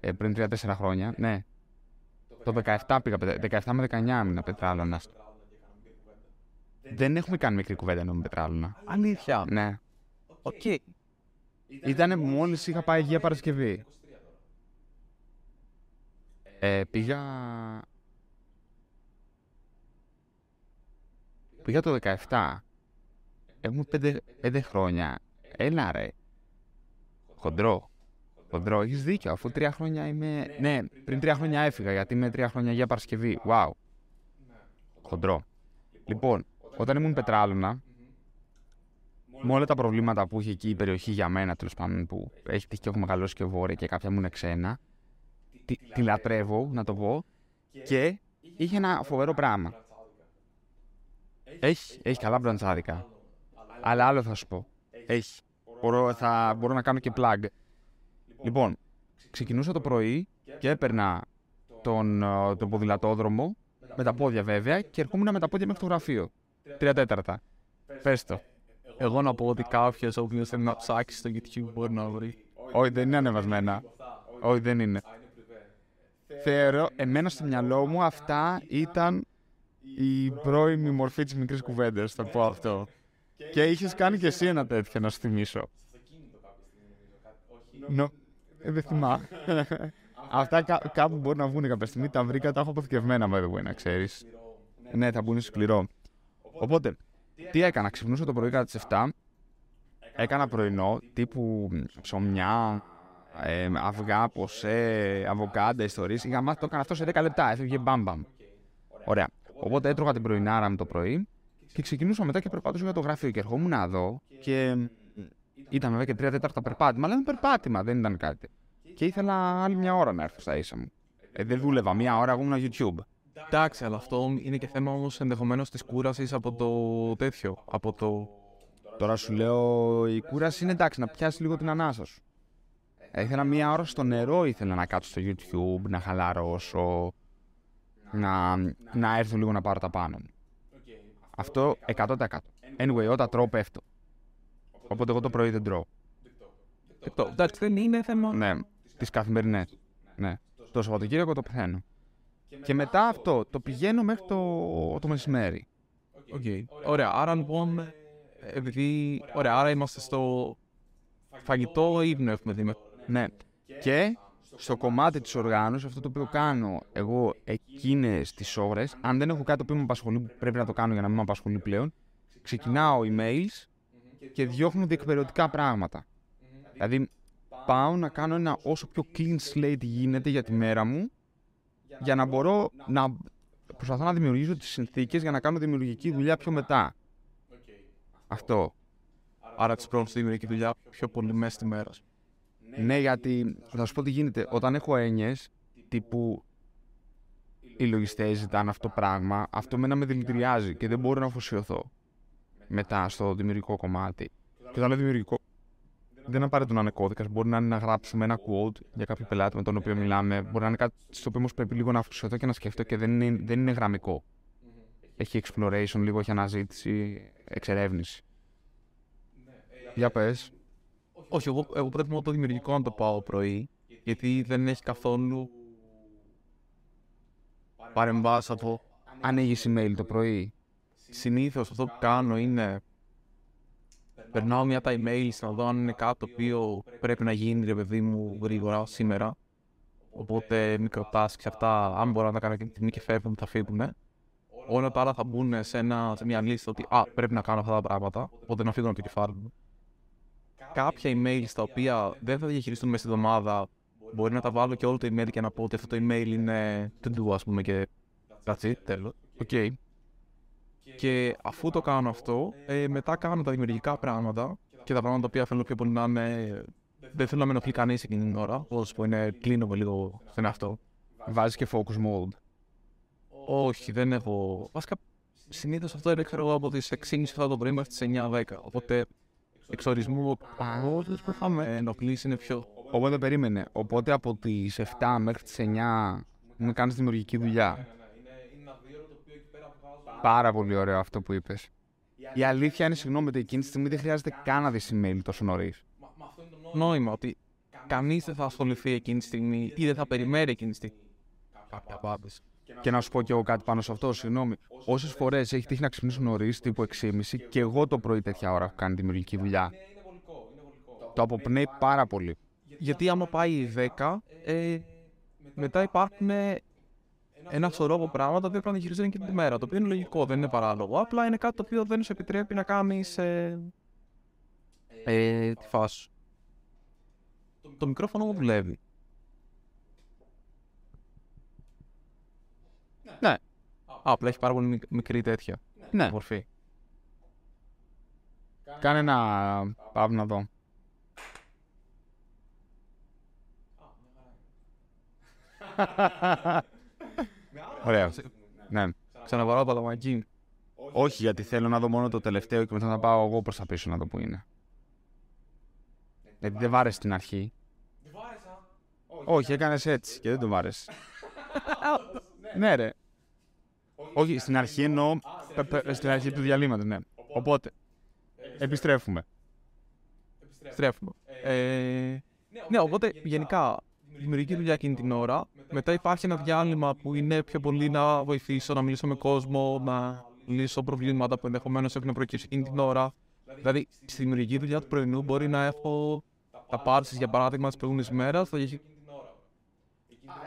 ε, πριν τρία τέσσερα χρόνια, ναι. Το δεκαεπτά πήγα, δεκαεπτά με δεκαεννιά έμεινα πετράλωνα. Δεν έχουμε κάνει μικρή κουβέντα ενώ με πετράλωνα. Αλήθεια. Ναι. Οκ. Okay. Ήτανε μόλις είχα πάει Αγία Παρασκευή. Ε, πήγα... Πήγα το δεκαεπτά. Έχουμε πέντε χρόνια. Έλα ρε. Χοντρό. Χοντρό. Έχεις δίκιο. Αφού τρία χρόνια είμαι... ναι, πριν τρία χρόνια έφυγα γιατί είμαι τρία χρόνια Αγία Παρασκευή. Wow. Χοντρό. Λοιπόν... όταν ήμουν πετράλωνα, με όλα τα προβλήματα που είχε εκεί η περιοχή για μένα, τέλος πάντων, που έχει τύχει και έχω μεγαλώσει και βόρεια και κάποια μου είναι ξένα, τη, τη λατρεύω, να το πω, και είχε ένα φοβερό πράγμα. Έχει, έχει καλά μπραντζάρικα, αλλά άλλο θα σου πω. Έχει. Μπορώ, θα, μπορώ να κάνω και plug. Λοιπόν, ξεκινούσα το πρωί και έπαιρνα τον, τον ποδηλατόδρομο, με τα πόδια βέβαια, και ερχόμουν με τα πόδια μέχρι το γραφείο. Τρία τέταρτα. Πες το. Εγώ να πω ότι κάποιος ο οποίος θέλει να ψάξει στο YouTube μπορεί να βρει. Όχι, δεν είναι ανεβασμένα. Όχι, δεν είναι. Θεωρώ, εμένα στο μυαλό μου αυτά ήταν η πρώιμη μορφή της μικρής κουβέντας, θα πω αυτό. Και είχες κάνει και εσύ ένα τέτοιο, να σου θυμίσω. Νο, δεν θυμάμαι. Αυτά κά, κάπου μπορεί να βγουν κάποια στιγμή. Τα βρήκα, τα έχω αποθηκευμένα, βέβαια, να ξέρεις. Ναι, θα μπουν σκληρό. Οπότε, τι έκανα, ξυπνούσα το πρωί κατά τις επτά, έκανα πρωινό τύπου ψωμιά, ε, αυγά, ποσέ, αβοκάντα, ιστορίες. Είχα μάθει, το έκανα αυτό σε δέκα λεπτά, έφευγε μπαμπαμ. Ωραία. Οπότε έτρωγα την πρωινάρα μου το πρωί και ξεκινούσα μετά και περπατούσα για το γραφείο. Και ερχόμουν να δω και ήταν βέβαια και τρία τέταρτα περπάτημα, αλλά ήταν περπάτημα, δεν ήταν κάτι. Και ήθελα άλλη μια ώρα να έρθω στα ίσα μου. Ε, δεν δούλευα, μια ώρα εγώ ήμουν YouTube. Εντάξει, αλλά αυτό είναι και θέμα όμως ενδεχομένως της κούρασης από το τέτοιο, από το... Τώρα σου λέω, η κούραση είναι εντάξει, να πιάσει λίγο την ανάσα σου. Ε, ήθελα μία ώρα στο νερό, ήθελα να κάτσω στο YouTube, να χαλαρώσω, να, να έρθω λίγο να πάρω τα πάνω μου. Αυτό εκατό τοις εκατό. Anyway, όταν τρώω πέφτω. Οπότε εγώ το πρωί δεν τρώω. Εντάξει, δεν είναι θέμα... Ναι, τις καθημερινές. Ναι. Το Σαββατοκύριακο το πεθαίνω. Και μετά αυτό, το πηγαίνω μέχρι το, το μεσημέρι. Okay. Ωραία, άρα λοιπόν, επειδή... Ωραία, άρα είμαστε στο φαγητό, ύπνο έχουμε δει. Ναι. Και στο κομμάτι της οργάνωσης, αυτό το οποίο κάνω εγώ εκείνες τις ώρες, αν δεν έχω κάτι που με απασχολεί, που πρέπει να το κάνω για να μην με απασχολεί πλέον, ξεκινάω emails και διώχνω διεκπαιρεωτικά πράγματα. Δηλαδή, πάω να κάνω ένα όσο πιο clean slate γίνεται για τη μέρα μου, για να μπορώ να προσπαθώ να δημιουργήσω τις συνθήκες για να κάνω δημιουργική δουλειά πιο μετά. Αυτό. Άρα τις πρόβλημα στη δημιουργική δουλειά πιο πολύ μέσα στη μέρα. Ναι, γιατί θα σου πω τι γίνεται. Όταν έχω έννοιες τύπου οι λογιστές ζητάνε αυτό το πράγμα, αυτό μένα με δηλητηριάζει και δεν μπορώ να αφοσιωθώ μετά στο δημιουργικό κομμάτι. Και όταν λέω δημιουργικό, δεν είναι απαραίτητο να είναι κώδικας. Μπορεί να είναι να γράψουμε ένα quote για κάποιο πελάτη με τον οποίο μιλάμε. Μπορεί να είναι κάτι στο οποίο όμως πρέπει λίγο να αφοσιωθώ και να σκεφτώ και δεν είναι, δεν είναι γραμμικό. Έχει exploration, λίγο έχει αναζήτηση, εξερεύνηση. Για πες. Όχι, εγώ, εγώ πρέπει μόνο το δημιουργικό να το πάω πρωί, γιατί δεν έχει καθόλου παρεμβάσεις από... Ανοίγεις email το πρωί. Συνήθως αυτό που κάνω είναι... Περνάω μια τα emails να δω αν είναι κάτι το οποίο πρέπει να γίνει, ρε παιδί μου, γρήγορα σήμερα. Οπότε μικροτάσκες αυτά, αν μπορώ να τα κάνω και την τιμή και φεύγουν, θα φύγουν. Όλα τα άλλα θα μπουν σε, ένα, σε μια λίστα ότι α, πρέπει να κάνω αυτά τα πράγματα, οπότε να φύγουν από το κεφάλι μου. Κάποια email τα οποία δεν θα διαχειριστούν μέσα στην εβδομάδα, μπορεί να τα βάλω και όλο το email και να πω ότι αυτό το email είναι to do, ας πούμε, και that's it, τέλος. Okay. Και αφού το κάνω αυτό, ε, μετά κάνω τα δημιουργικά πράγματα και τα πράγματα τα οποία θέλω πιο πολύ να είναι. Δεν θέλω να με ενοχλεί κανείς εκείνη την ώρα, όπως που είναι κλείνω λίγο στον εαυτό. Βάζεις και focus mode. Όχι, δεν έχω. Βασικά, συνήθως αυτό είναι ξέρω εγώ από τις έξι και μισή το πρωί μέχρι τις εννιά δέκα. Οπότε, εξορισμού παρόντες που θα με ενοχλήσει είναι πιο. Οπότε περίμενε. Οπότε από τις επτά μέχρι τις εννιά μου κάνεις δημιουργική δουλειά. Πάρα πολύ ωραίο αυτό που είπες. Η αλήθεια είναι, συγγνώμη, ότι εκείνη τη στιγμή δεν χρειάζεται καν να δεις email τόσο νωρίς. Μα αυτό είναι το νόημα, ότι κανείς δεν θα ασχοληθεί εκείνη τη στιγμή ή δεν θα περιμένει εκείνη τη στιγμή κάποια απάντηση. Και να σου πω κι εγώ κάτι πάνω σε αυτό, συγγνώμη. Όσες φορές έχει τύχει να ξυπνήσω νωρίς, τύπου έξι και μισή, και εγώ το πρωί τέτοια ώρα έχω κάνει δημιουργική δουλειά. Το αποπνέει πάρα πολύ. Γιατί άμα πάει δέκα, ε, μετά υπάρχουν ένα σωρό από πράγματα που πρέπει να διαχειριστούν και τη μέρα. Το οποίο είναι λογικό, δεν είναι παράλογο. Απλά είναι κάτι το οποίο δεν σου επιτρέπει να κάνεις ε, ε, τη φάση. Το μικρόφωνο μου δουλεύει. Ναι. Απλά έχει πάρα πολύ μικρή τέτοια ναι. μορφή. Κάνε ένα παύλο να δω. Ωραία. Ναι. Ξαναβαρώ παλαμακή. Όχι, γιατί θέλω να δω μόνο το τελευταίο και μετά να πάω εγώ προς τα πίσω να δω που είναι. Γιατί δεν βάρεσαι την αρχή. Δεν βάρεσα. Όχι, έκανες έτσι και δεν το βάρεσαι. Ναι ρε. Όχι, στην αρχή εννοώ, στην αρχή του διαλύματος, ναι. Οπότε, επιστρέφουμε. Επιστρέφουμε. Ε, ναι, οπότε, γενικά, δημιουργική δουλειά εκείνη την ώρα. Μετά υπάρχει ένα διάλειμμα που είναι πιο πολύ να βοηθήσω, να μιλήσω με κόσμο, να λύσω προβλήματα που ενδεχομένως έχουν προκύψει εκείνη την ώρα. Δηλαδή, στη δημιουργική δουλειά του πρωινού μπορεί να έχω τα πάρσεις, για παράδειγμα, της προηγούμενης μέρας. Θα...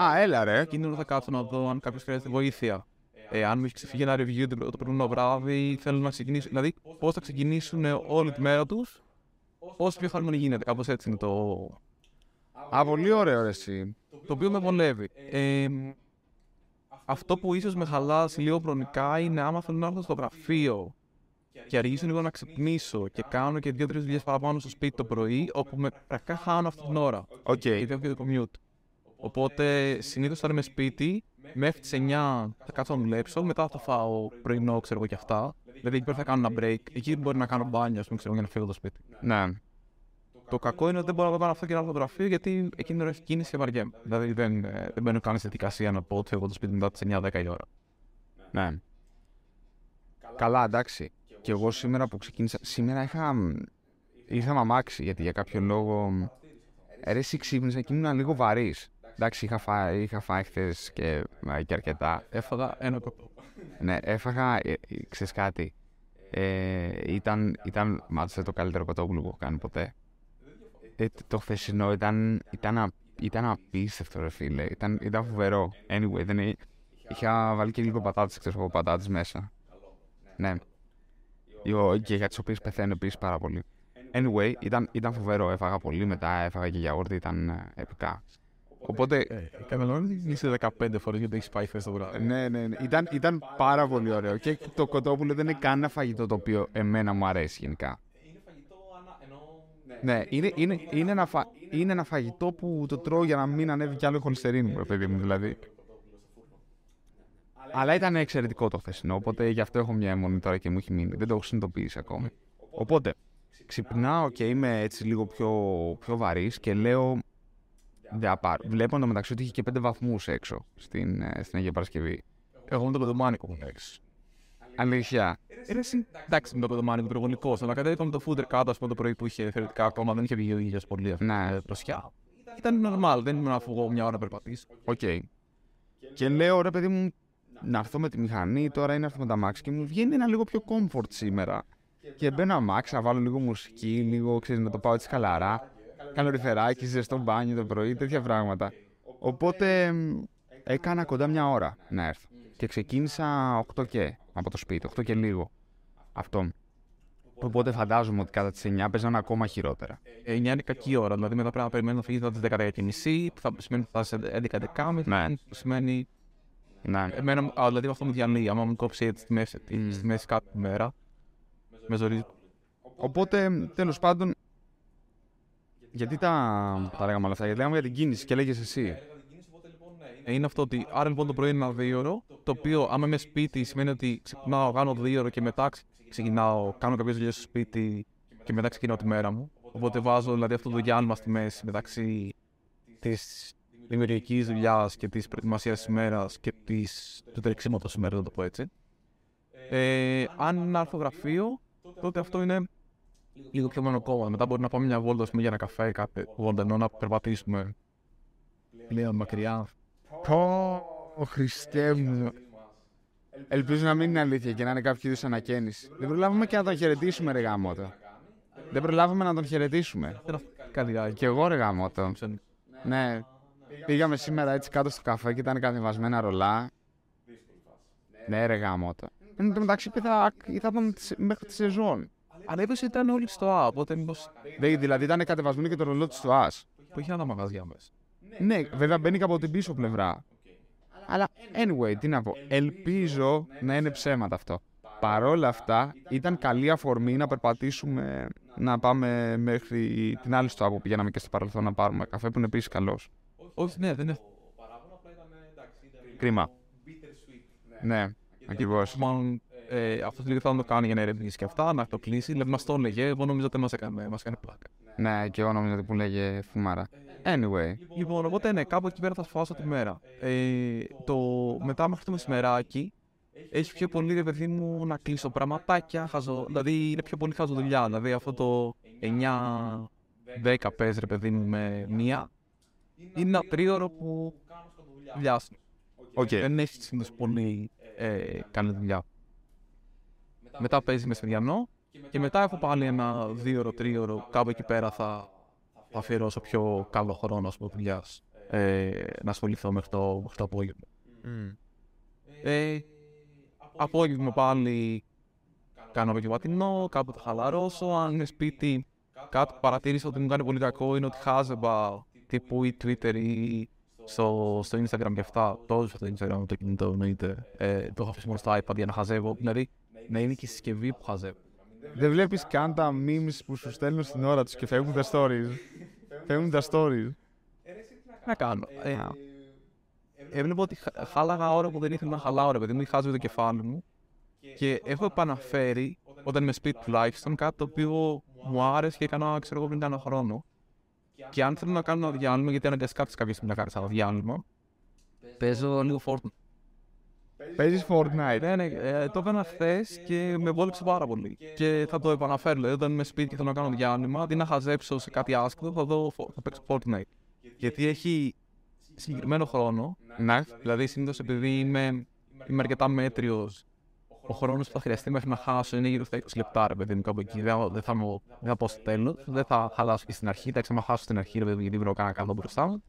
Α, έλα ρε. Εκείνη ώρα θα κάτσω να δω αν κάποιος χρειάζεται βοήθεια. Ε, αν μου έχει ξεφύγει ένα review το προηγούμενο βράδυ, θέλω να ξεκινήσω. Δηλαδή, πώς θα ξεκινήσουν όλη τη μέρα τους, όσο πιο χαρούμενοι γίνεται. Κάπως έτσι είναι το. Α, πολύ ωραίο, ρε, εσύ. Το οποίο με βολεύει. Ε, αυτό που ίσως με χαλάσει λίγο χρονικά είναι άμα θέλω να έρθω στο γραφείο και αργήσω λίγο να ξυπνήσω και κάνω και δύο-τρεις δουλειές παραπάνω στο σπίτι το πρωί, όπου με πρακτικά χάνω αυτή την ώρα. Οκ. Γιατί έχω και το commute. Οπότε συνήθως θα είμαι σπίτι. Μέχρι τις εννιά θα κάτσω να δουλέψω, μετά θα φάω πρωινό, ξέρω εγώ και αυτά. Δηλαδή εκεί πέρα θα κάνω ένα break, εκεί μπορεί να κάνω μπάνια, ας πούμε, ξέρω, για να φύγω το σπίτι. Ναι. Το κακό είναι ότι δεν μπορώ να κάνω αυτό και να έρθω στο γραφείο, γιατί εκείνη ώρα έχει κίνηση και βαριέμαι. Δηλαδή δεν, δεν μπαίνω καν στη δικασία να πω ότι φεύγω το σπίτι μετά τις εννιά δέκα η ώρα. Ναι. Καλά, εντάξει. Και εγώ σήμερα που ξεκίνησα. Σήμερα είχα. Ήρθα να αμάξει, γιατί για κάποιο λόγο. Ρε, εσύ ξύπνησα και ήμουν λίγο βαρύς. Εντάξει, είχα φάει, είχα φάει χθες και, και αρκετά. Έφαγα ένα κοπό. Ναι, έφαγα, ε, ξέρεις κάτι, ε, ήταν, ήταν μάλιστα το καλύτερο κοτόπουλο που έχω κάνει ποτέ. ε, το χθεσινό ήταν, ήταν, α, ήταν απίστευτο, ρε φίλε. Ήταν, ήταν φοβερό. Anyway, δεν είναι, είχα βάλει και λίγο πατάτες, ξέρω εγώ, πατάτες μέσα. Ναι. Και για τις οποίες πεθαίνω επίσης πάρα πολύ. Anyway, ήταν, ήταν φοβερό. Έφαγα πολύ, μετά έφαγα και γιαούρτι, ήταν επικά. Οπότε. Καταλαβαίνετε ότι είσαι δεκαπέντε φορές γιατί έχεις πάει χθες το βράδυ. Ναι, ναι, ναι. Ήταν, ήταν πάρα πολύ ωραίο. Και το κοτόπουλο δεν είναι κανένα φαγητό το οποίο εμένα μου αρέσει γενικά. Ναι, είναι, είναι, είναι, ένα φα... είναι ένα φαγητό που το τρώω για να μην ανέβει κι άλλο η χολυστερίνη μου, παιδί μου, δηλαδή. Αλλά ήταν εξαιρετικό το χθεσινό, οπότε γι' αυτό έχω μια αιμονή τώρα και μου έχει μείνει. Δεν το έχω συνειδητοποιήσει ακόμη. Οπότε, ξυπνάω και είμαι έτσι λίγο πιο, πιο βαρύς και λέω. Βλέπω εντωμεταξύ ότι είχε και πέντε βαθμούς έξω στην, στην Αγία Παρασκευή. Εγώ με το κοντομάνικο μου έξω. Αλήθεια. Εντάξει, με το κοντομάνικο προγωνικό. Αλλά κατά είπαμε το φούντερ κάτω, ας πούμε, το πρωί που είχε θεωρητικά ακόμα, δεν είχε βγει ο ήλιος πολύ. Ναι. Προσιά. Ήταν normal, δεν ήμουν να φύγω μια ώρα να περπατήσω. Οκ. Okay. Και λέω, ρε παιδί μου, να έρθω με τη μηχανή, τώρα είναι να έρθω με τα μάξι και μου βγαίνει ένα λίγο πιο comfort σήμερα. Και μπαίνω αμάξι, να βάλω λίγο μουσική, λίγο ξέρεις, να το πάω έτσι χαλαρά. Καλοριφεράκι, ζεστό μπάνιο το πρωί, τέτοια πράγματα. Οπότε έκανα κοντά μια ώρα να έρθω. Και ξεκίνησα οκτώ και από το σπίτι, οκτώ και λίγο. Αυτό. Οπότε φαντάζομαι ότι κατά τις εννιά παίζανε ακόμα χειρότερα. εννιά είναι κακή ώρα, δηλαδή μετά πρέπει να περιμένω να φύγει από τις δέκα και μισή, που θα σημαίνει ότι θα είσαι έντεκα δεκάμιση, ναι. Που σημαίνει. Ναι. Εμένα, δηλαδή αυτό μου διανύει, άμα μου κόψει έτσι στη μέση κάθε μέρα. Με ζορίζει. Οπότε τέλος πάντων. Γιατί τα, τα λέγαμε όλα αυτά, γιατί λέγαμε για την κίνηση και λέγες εσύ. Είναι αυτό ότι άρα λοιπόν το πρωί είναι ένα δύο ώρο, το οποίο άμα είμαι σπίτι σημαίνει ότι ξυπνάω, κάνω δύο ώρο και μετά ξεκινάω, κάνω κάποιες δουλειές στο σπίτι και μετά ξεκινάω τη μέρα μου. Οπότε βάζω δηλαδή αυτό το διάλειμμα στη μέση μεταξύ της δημιουργικής δουλειάς και της προετοιμασίας της ημέρας και της, του τρεξίματος ημέρα, να το πω έτσι. Ε, αν έρθω γραφείο, τότε αυτό είναι. Λίγο πιο μόνο κόμμα. Μετά μπορεί να πάμε μια βόλτα πούμε, για ένα καφέ, κάτι βόλτα ενώ να περπατήσουμε. Πλέον μακριά. Πω, Χριστέ μου. Ελπίζω να μην είναι αλήθεια και να είναι κάποιο είδου ανακαίνιση. Δεν προλάβαμε και να τον χαιρετήσουμε, ρε γαμότα. Δεν προλάβαμε να τον χαιρετήσουμε. Κάτι κι εγώ, ρε γαμότα. Ναι. Πήγαμε σήμερα έτσι κάτω στο καφέ και ήταν κατεβασμένα ρολά. Ναι, ρε γαμότα. Εν τω μεταξύ ήταν μέχρι τη σεζόν. Αλλά είπες ότι ήταν όλοι στο Α, οπότε μήπως. Δηλαδή ήταν κατεβασμένο και το ρολό του στο Α. Που είχε άλλα μαγαζιά μέσα. Ναι, βέβαια μπαίνει και από την πίσω πλευρά. Αλλά anyway, τι να πω. Ελπίζω να είναι ψέματα αυτό. Παρόλα αυτά, ήταν καλή αφορμή να περπατήσουμε, να πάμε μέχρι την άλλη στο Α που πηγαίναμε και στο παρελθόν να πάρουμε καφέ, που είναι επίσης καλός. Όχι, ναι, δεν είναι. Κρίμα. Ναι, ακριβώς. Ε, αυτό το λίγο θα το κάνει για να ερευνήσει και αυτά, να το κλείσει. Δηλαδή μας το έλεγε, εγώ νομίζω ότι μας έκανε, μας έκανε πλάκα. Ναι, και εγώ νομίζω ότι που λέγε φουμάρα. Anyway. Λοιπόν, οπότε ναι, κάπου εκεί πέρα θα σφάσω τη μέρα. Ε, το, μετά μέχρι το μεσημεράκι, έχει πιο πολύ ρε παιδί μου να κλείσω πραγματάκια, χαζο, δηλαδή είναι πιο πολύ χαζοδουλειά. Δηλαδή αυτό το εννιά δέκα πες ρε παιδί μου με μία, είναι ένα τρίωρο που δουλειάσουν. Okay. Δεν έχει συνήθως πολύ ε, κάνει δουλειά. Μετά παίζει μεσημεριανό και μετά έχω πάλι ένα δύο-ώρο, τρία-ώρο, κάπου εκεί πέρα θα αφιερώσω πιο καλό χρόνο ας πούμε, δουλειάς, ε, να ασχοληθώ μέχρι το, μέχρι το απόγευμα. Mm. Ε, απόγευμα πάλι κάνω απογευματινό, κάπου θα χαλαρώσω. Αν είμαι σπίτι, κάτι που παρατήρησα ότι μου κάνει πολύ κακό είναι ότι χάζευα τύπου ή Twitter ή στο, στο Instagram και αυτά. Τόσο στο Instagram το κινητό εννοείται. Ε, το έχω αφήσει μόνο στο iPad για να χαζεύω. Δηλαδή, να είναι και η συσκευή που χαζεύω. Δεν βλέπεις καν τα memes που σου στέλνουν στην ώρα τους και φεύγουν τα stories. Φεύγουν τα stories. Να κάνω. Έβλεπα ότι χάλαγα ώρα που δεν ήθελα να χαλάω, ρε παιδί μου, χάζευε το κεφάλι μου. Και έχω επαναφέρει, όταν είμαι σπίτι τουλάχιστον, κάτι το οποίο μου άρεσε και έκανα, ξέρω εγώ, πριν κάνα χρόνο. Και αν θέλω να κάνω ένα διάλειμμα, γιατί αναγκαστικά κάποιος κάποια στιγμή να κάνεις ένα διάλειμμα, παίζω λίγο Fortnite. Παίζεις Fortnite. Ναι, ναι, ε, το έκανα χθες και με βόλεψε πάρα πολύ. Και θα το επαναφέρω. Δηλαδή, όταν είμαι σπίτι και θέλω να κάνω διάλειμμα, αντί να χαζέψω σε κάτι άσκητο, θα, δω, θα παίξω Fortnite. Γιατί έχει συγκεκριμένο χρόνο. Ναι. Δηλαδή, συνήθως επειδή είμαι, είμαι αρκετά μέτριος, ο χρόνος που θα χρειαστεί μέχρι να χάσω είναι γύρω στα είκοσι λεπτά, ρε παιδί μου, κάπου εκεί. Δεν θα, μου, δεν θα πω στο τέλος, δεν θα χαλάσω και στην αρχή. Εντάξει, άμα χάσω στην αρχή, ρε παιδί μου, γιατί βρω κανένα κάτω μπροστά μου,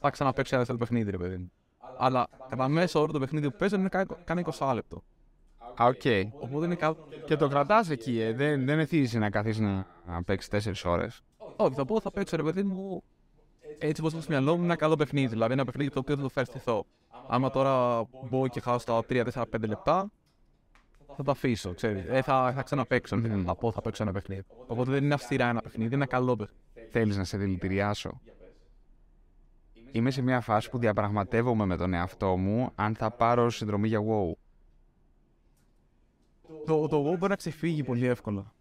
θα ξαναπαίξω ένα τέτοιο παιχνίδι, ρε παιδί μου. Αλλά κατά μέσο όρο το παιχνίδι που παίζω είναι κάνα είκοσι λεπτό. Okay. Οπότε είναι κάπου... Και το κρατάς εκεί, ε. δεν, δεν εθίζει να καθίσεις να, να παίξεις τέσσερις ώρες. Όχι, θα πω, θα παίξω, ρε παιδί μου, έτσι όπως είναι στο μυαλό μου, ένα καλό παιχνίδι. Δηλαδή ένα παιχνίδι το οποίο δεν το φερθηθώ. Άμα τώρα μπω και χάσω τα τρία, τέσσερα, πέντε λεπτά, θα τα αφήσω, ξέρεις. Ε, θα, θα ξαναπαίξω, mm. θα πω, θα παίξω ένα παιχνίδι. Οπότε δεν είναι αυστηρά ένα παιχνίδι, είναι ένα καλό παιχνίδι. Θέλεις να σε δηλητηριάσω? Είμαι σε μια φάση που διαπραγματεύομαι με τον εαυτό μου αν θα πάρω συνδρομή για WoW. Το, το WoW μπορεί να ξεφύγει πολύ εύκολα.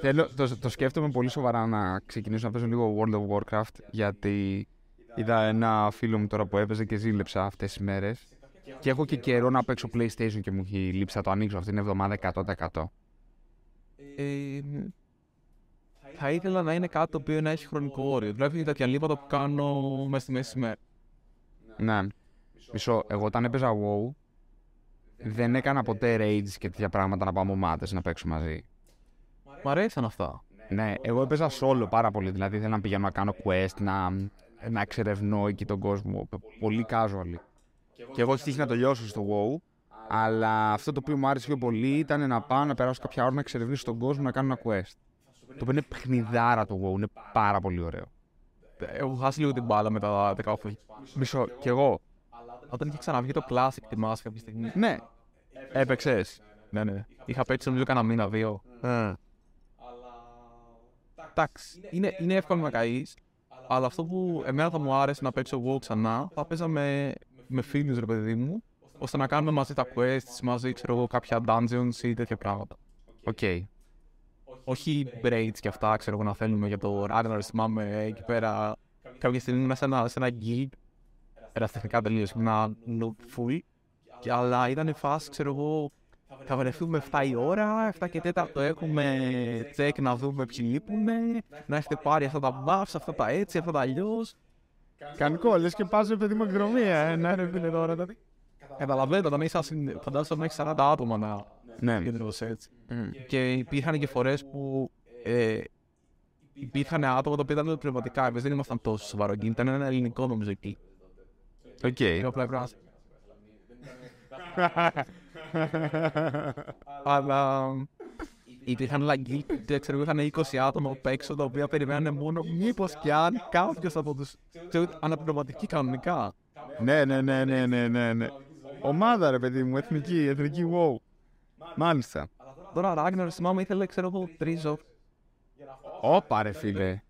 Θέλω, το, το σκέφτομαι πολύ σοβαρά να ξεκινήσω να παίζω λίγο World of Warcraft, γιατί είδα ένα φίλο μου τώρα που έπαιζε και ζήλεψα αυτές τις μέρες. Και έχω και καιρό να παίξω PlayStation και μου έχει λείψει. Θα το ανοίξω αυτήν την εβδομάδα εκατό τοις εκατό. Ε, θα ήθελα να είναι κάτι το οποίο να έχει χρονικό όριο. Δηλαδή τα διαλύματα που κάνω μέσα στη μέση μέρα. Ναι. Μισό, εγώ όταν έπαιζα WoW, δεν έκανα ποτέ raids και τέτοια πράγματα να πάμε ομάδες να παίξουμε μαζί. Μ' αρέσαν αυτά. Ναι, εγώ έπαιζα solo πάρα πολύ. Δηλαδή ήθελα να πηγαίνω να κάνω quest, να, να εξερευνώ εκεί τον κόσμο. Πολύ casual. Και εγώ τύχει να το λιώσω στο WoW, αλλά αυτό το οποίο μου άρεσε πιο πολύ ήταν να πάω να περάσω κάποια ώρα να εξερευνήσω τον κόσμο, να κάνω ένα quest. Το οποίο είναι παιχνιδάρα το WoW, είναι πάρα πολύ ωραίο. Έχω χάσει λίγο την μπάλα με τα δεκαοκτώ. Μισό, κι εγώ. Όταν είχε ξαναβγεί το Classic, θυμάσαι κάποια στιγμή? Ναι, έπαιξες? Ναι, ναι. Είχα παίξει νομίζω κανένα μήνα, δύο. Αλλά. Εντάξει, είναι εύκολο να καείς, αλλά αυτό που εμένα θα μου άρεσε να παίξω WoW ξανά, θα παίζαμε με φίλους, ρε παιδί μου, ώστε να κάνουμε μαζί τα quests, μαζί, ξέρω εγώ, κάποια dungeons ή τέτοια πράγματα. Οκ. Okay. Όχι raids και αυτά, ξέρω εγώ, να θέλουμε για το Ragnarok, θυμάμαι εκεί πέρα. Κάποια στιγμή ήμουν σε ένα, ένα guild, ερασιτεχνικά τελείως, ένα noob full, αλλά ήταν η φάση, ξέρω εγώ, θα βρεθούμε εφτά η ώρα, εφτά και τέταρτο έχουμε check να δούμε ποιοι λείπουνε, να έχετε πάρει αυτά τα buffs, αυτά τα έτσι, αυτά τα αλλιώς. Κανικό, λες και πάζω παιδί μου εκδρομία, να είναι φίλε τώρα. Καταλαβαίνω, όταν είσαι φαντάζομαι να έχεις σαράντα άτομα να συγκεντρώσεις έτσι. Και υπήρχαν και φορές που υπήρχαν άτομα τα οποία ήταν πνευματικά, εμείς δεν ήμασταν τόσο σοβαρό, ήταν ένα ελληνικό νομίζω εκεί. Οκ. Αλλά υπήρχαν λαγκί, ξέρω εγώ, είχαν είκοσι άτομα απ' έξω τα οποία περιμένανε μόνο μήπως κι αν κάποιος από τους. Ξέρω, αναπνευματικοί κανονικά. Ναι, ναι, ναι, ναι, ναι, ναι, ναι. Ομάδα, ρε παιδί μου, εθνική, εθνική, wow. Μάλιστα. Τώρα, Ράγνερ, θυμάμαι, ήθελε, ξέρω εγώ, τρεις ώρες. Όπα, ρε φίλε.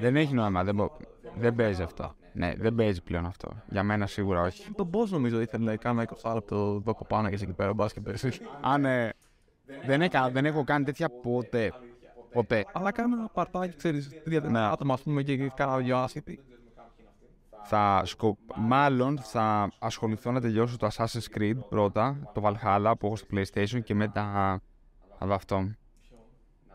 Δεν έχει νόημα, δεν, δεν παίζει αυτό. Ναι, δεν παίζει πλέον αυτό. Για μένα σίγουρα όχι. Τον boss νομίζω ήθελε κάνα είκοσι λεπτό δοκοπάνα και σε εκεί πέρα, μπάσκετ παίζει. Α, ναι. Δεν, έκα, δεν έχω κάνει τέτοια ποτέ. ποτέ. Αλλά κάνουμε ένα παρτάκι, ξέρεις, τρία άτομα, ας πούμε, και κάνα δυο άσχετοι. Θα σκο... Μάλλον θα ασχοληθώ να τελειώσω το Assassin's Creed πρώτα, το Valhalla που έχω στο PlayStation και μετά θα δω αυτό.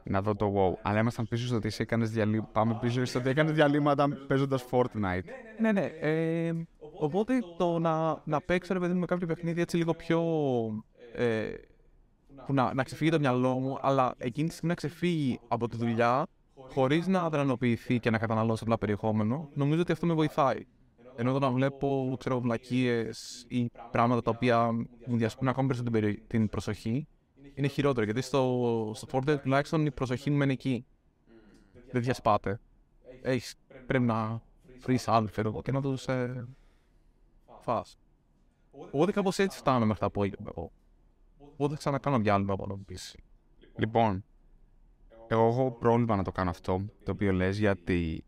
Να δω το WoW. Αλλά ήμασταν πίσω στο ότι εσύ έκανες διαλύματα. Πάμε πίσω στο ότι έκανες διαλύματα παίζοντας Fortnite. Ναι, ναι. Ε, οπότε το να, να παίξω, ρε παιδί μου, με κάποιο παιχνίδι έτσι λίγο πιο... Ε, που να, να ξεφύγει το μυαλό μου, αλλά εκείνη τη στιγμή να ξεφύγει από τη δουλειά, χωρίς να αδρανοποιηθεί και να καταναλώσει απλά περιεχόμενο, νομίζω ότι αυτό με βοηθάει. Ενώ όταν βλέπω, ξέρω, βλακίες ή πράγματα τα οποία μου διασπούν ακόμη περισσότερο την προσοχή, είναι χειρότερο. Γιατί στο, στο Fortnite τουλάχιστον η προσοχή μου μένει εκεί. Δεν διασπάται. Έχεις, πρέπει να βρεις άλλους, φέρω, και να τους ε, φας. Οπότε κάπως έτσι φτάνω μέχρι τα απόγευμα. Οπότε θα ξανακάνω μια άλλη παραπονοποίηση. Λοιπόν, εγώ έχω πρόβλημα να το κάνω αυτό, το οποίο λες, γιατί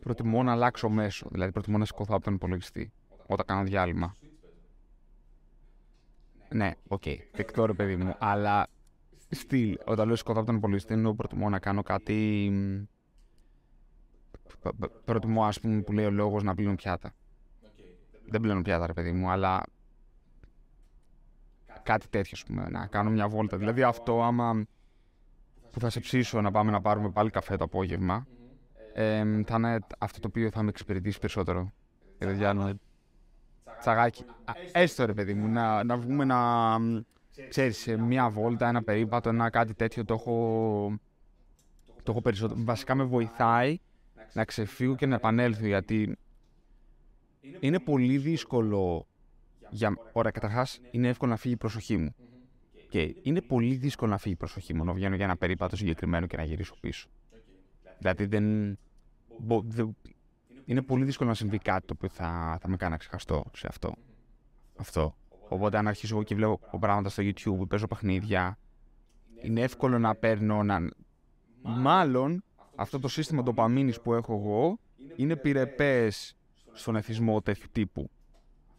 προτιμώ να αλλάξω μέσο. Δηλαδή, προτιμώ να σηκωθώ από τον υπολογιστή όταν κάνω διάλειμμα. Ναι, οκ, okay, δεκτό ρε παιδί μου, αλλά still, όταν λέω σηκωθώ από τον υπολογιστή, ενώ προτιμώ να κάνω κάτι. Προτιμώ, ας πούμε, που λέει ο λόγος, να πλύνω πιάτα. Okay. Δεν πλύνω πιάτα, ρε παιδί μου, αλλά. Κάτι τέτοιο, ας πούμε, να κάνω μια βόλτα. Δηλαδή αυτό άμα που θα σε ψήσω να πάμε να πάρουμε πάλι καφέ το απόγευμα, ε, θα είναι αυτό το οποίο θα με εξυπηρετήσει περισσότερο. Ε, δηλαδή, τσαγάκι. Έστω ρε παιδί μου, να, να βγούμε να, ξέρεις, μια βόλτα, ένα περίπατο, ένα κάτι τέτοιο, το έχω, το έχω περισσότερο. Βασικά με βοηθάει να ξεφύγω και να επανέλθω, γιατί είναι πολύ δύσκολο για... Ωραία, καταρχάς, είναι εύκολο να φύγει η προσοχή μου. Και είναι πολύ δύσκολο να φύγει η προσοχή μου, να βγαίνω για ένα περίπατο συγκεκριμένο και να γυρίσω πίσω. Δηλαδή δεν... Είναι πολύ δύσκολο να συμβεί κάτι το οποίο θα, θα με κάνει να ξεχαστώ σε αυτό. αυτό. Οπότε αν αρχίσω εγώ και βλέπω πράγματα στο YouTube, παίζω παιχνίδια, είναι εύκολο να παίρνω να... Μάλλον αυτό το σύστημα ντοπαμίνης που έχω εγώ είναι πυρεπές στον εθισμό τέτοιου τύπου.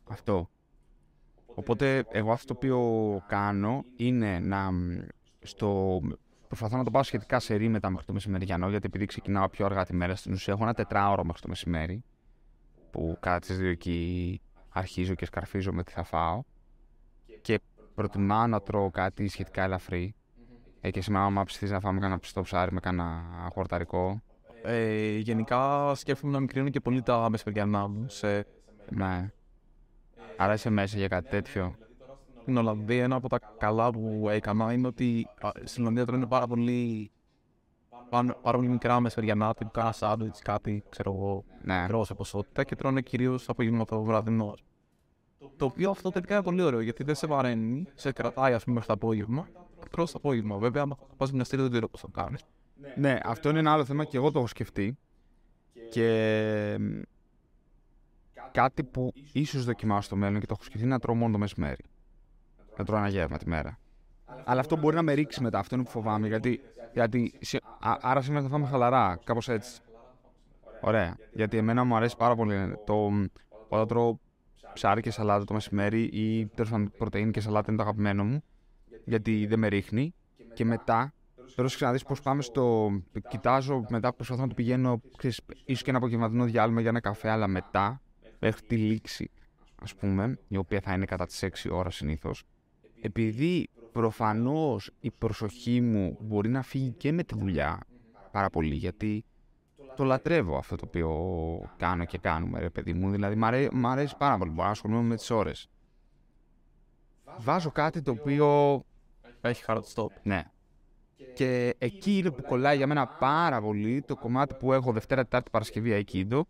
Αυτό. Οπότε εγώ αυτό το οποίο κάνω είναι να... Στο... Προσπαθώ να το πάω σχετικά σε ρή μετά μέχρι το μεσημεριανό, γιατί επειδή ξεκινάω πιο αργά τη μέρα, στην ουσία έχω ένα τετράωρο μέχρι το μεσημέρι, που κατά τις δύο εκεί αρχίζω και σκαρφίζω με τι θα φάω. Και προτιμάω να τρώω κάτι σχετικά ελαφρύ. Ε, και σήμερα, άμα ψηθείς να φάμε κάνα ψητό ψάρι με κάνα χορταρικό. Ε, γενικά σκέφτομαι να μικρύνω και πολύ τα μεσημεριανά μου. Σε... Ναι. Άρα είσαι μέσα για κάτι τέτοιο. Στην Ολλανδία, ένα από τα καλά που έκανα είναι ότι στην Ολλανδία τρώνε πάρα πολύ, πάρα πολύ μικρά μεσημεριανά, τύπου κάνα σάντουιτς, κάτι, ξέρω εγώ, μικρό σε ποσότητα, και τρώνε κυρίως απόγευμα το βραδινό. Το οποίο αυτό τελικά είναι πολύ ωραίο, γιατί δεν σε βαραίνει, σε κρατάει, ας πούμε, μέχρι το απόγευμα. Τρως το απόγευμα, βέβαια, άμα πας μια στήρα, δεν ξέρω πώς θα κάνεις. Ναι, αυτό είναι ένα άλλο θέμα και εγώ το έχω σκεφτεί. Και κάτι που ίσως δοκιμάσω στο μέλλον και το έχω σκεφτεί είναι να τρώω μόνο το μεσημέρι. Να τρώω ένα γεύμα τη μέρα. Αλλά αυτό μπορεί να με ρίξει μετά, αυτό είναι που φοβάμαι. Γιατί, γιατί α, άρα σήμερα θα φάμε χαλαρά, κάπως έτσι. Ωραία. Γιατί εμένα μου αρέσει πάρα πολύ το όταν τρώω ψάρι και σαλάτα το μεσημέρι ή τέλος πάντων πρωτεΐνη και σαλάτα είναι το αγαπημένο μου. Γιατί δεν με ρίχνει. Και μετά, τώρα ξαναδείς πώς πάμε στο. Κοιτάζω μετά, προσπαθώ να το πηγαίνω, ξέρεις, ίσως και ένα απογευματινό διάλειμμα για ένα καφέ, αλλά μετά, μέχρι τη λήξη, ας πούμε, η οποία θα είναι κατά τις έξι ώρα συνήθως. Επειδή προφανώς η προσοχή μου μπορεί να φύγει και με τη δουλειά πάρα πολύ, γιατί το λατρεύω αυτό το οποίο κάνω και κάνουμε, ρε παιδί μου. Δηλαδή, μου αρέσει πάρα πολύ. Μπορώ να ασχολούμαι με τις ώρες. Βάζω κάτι το οποίο έχει hard stop. Ναι. Και εκεί είναι που κολλάει για μένα πάρα πολύ το κομμάτι που έχω Δευτέρα, Τετάρτη, Παρασκευή, Aikido.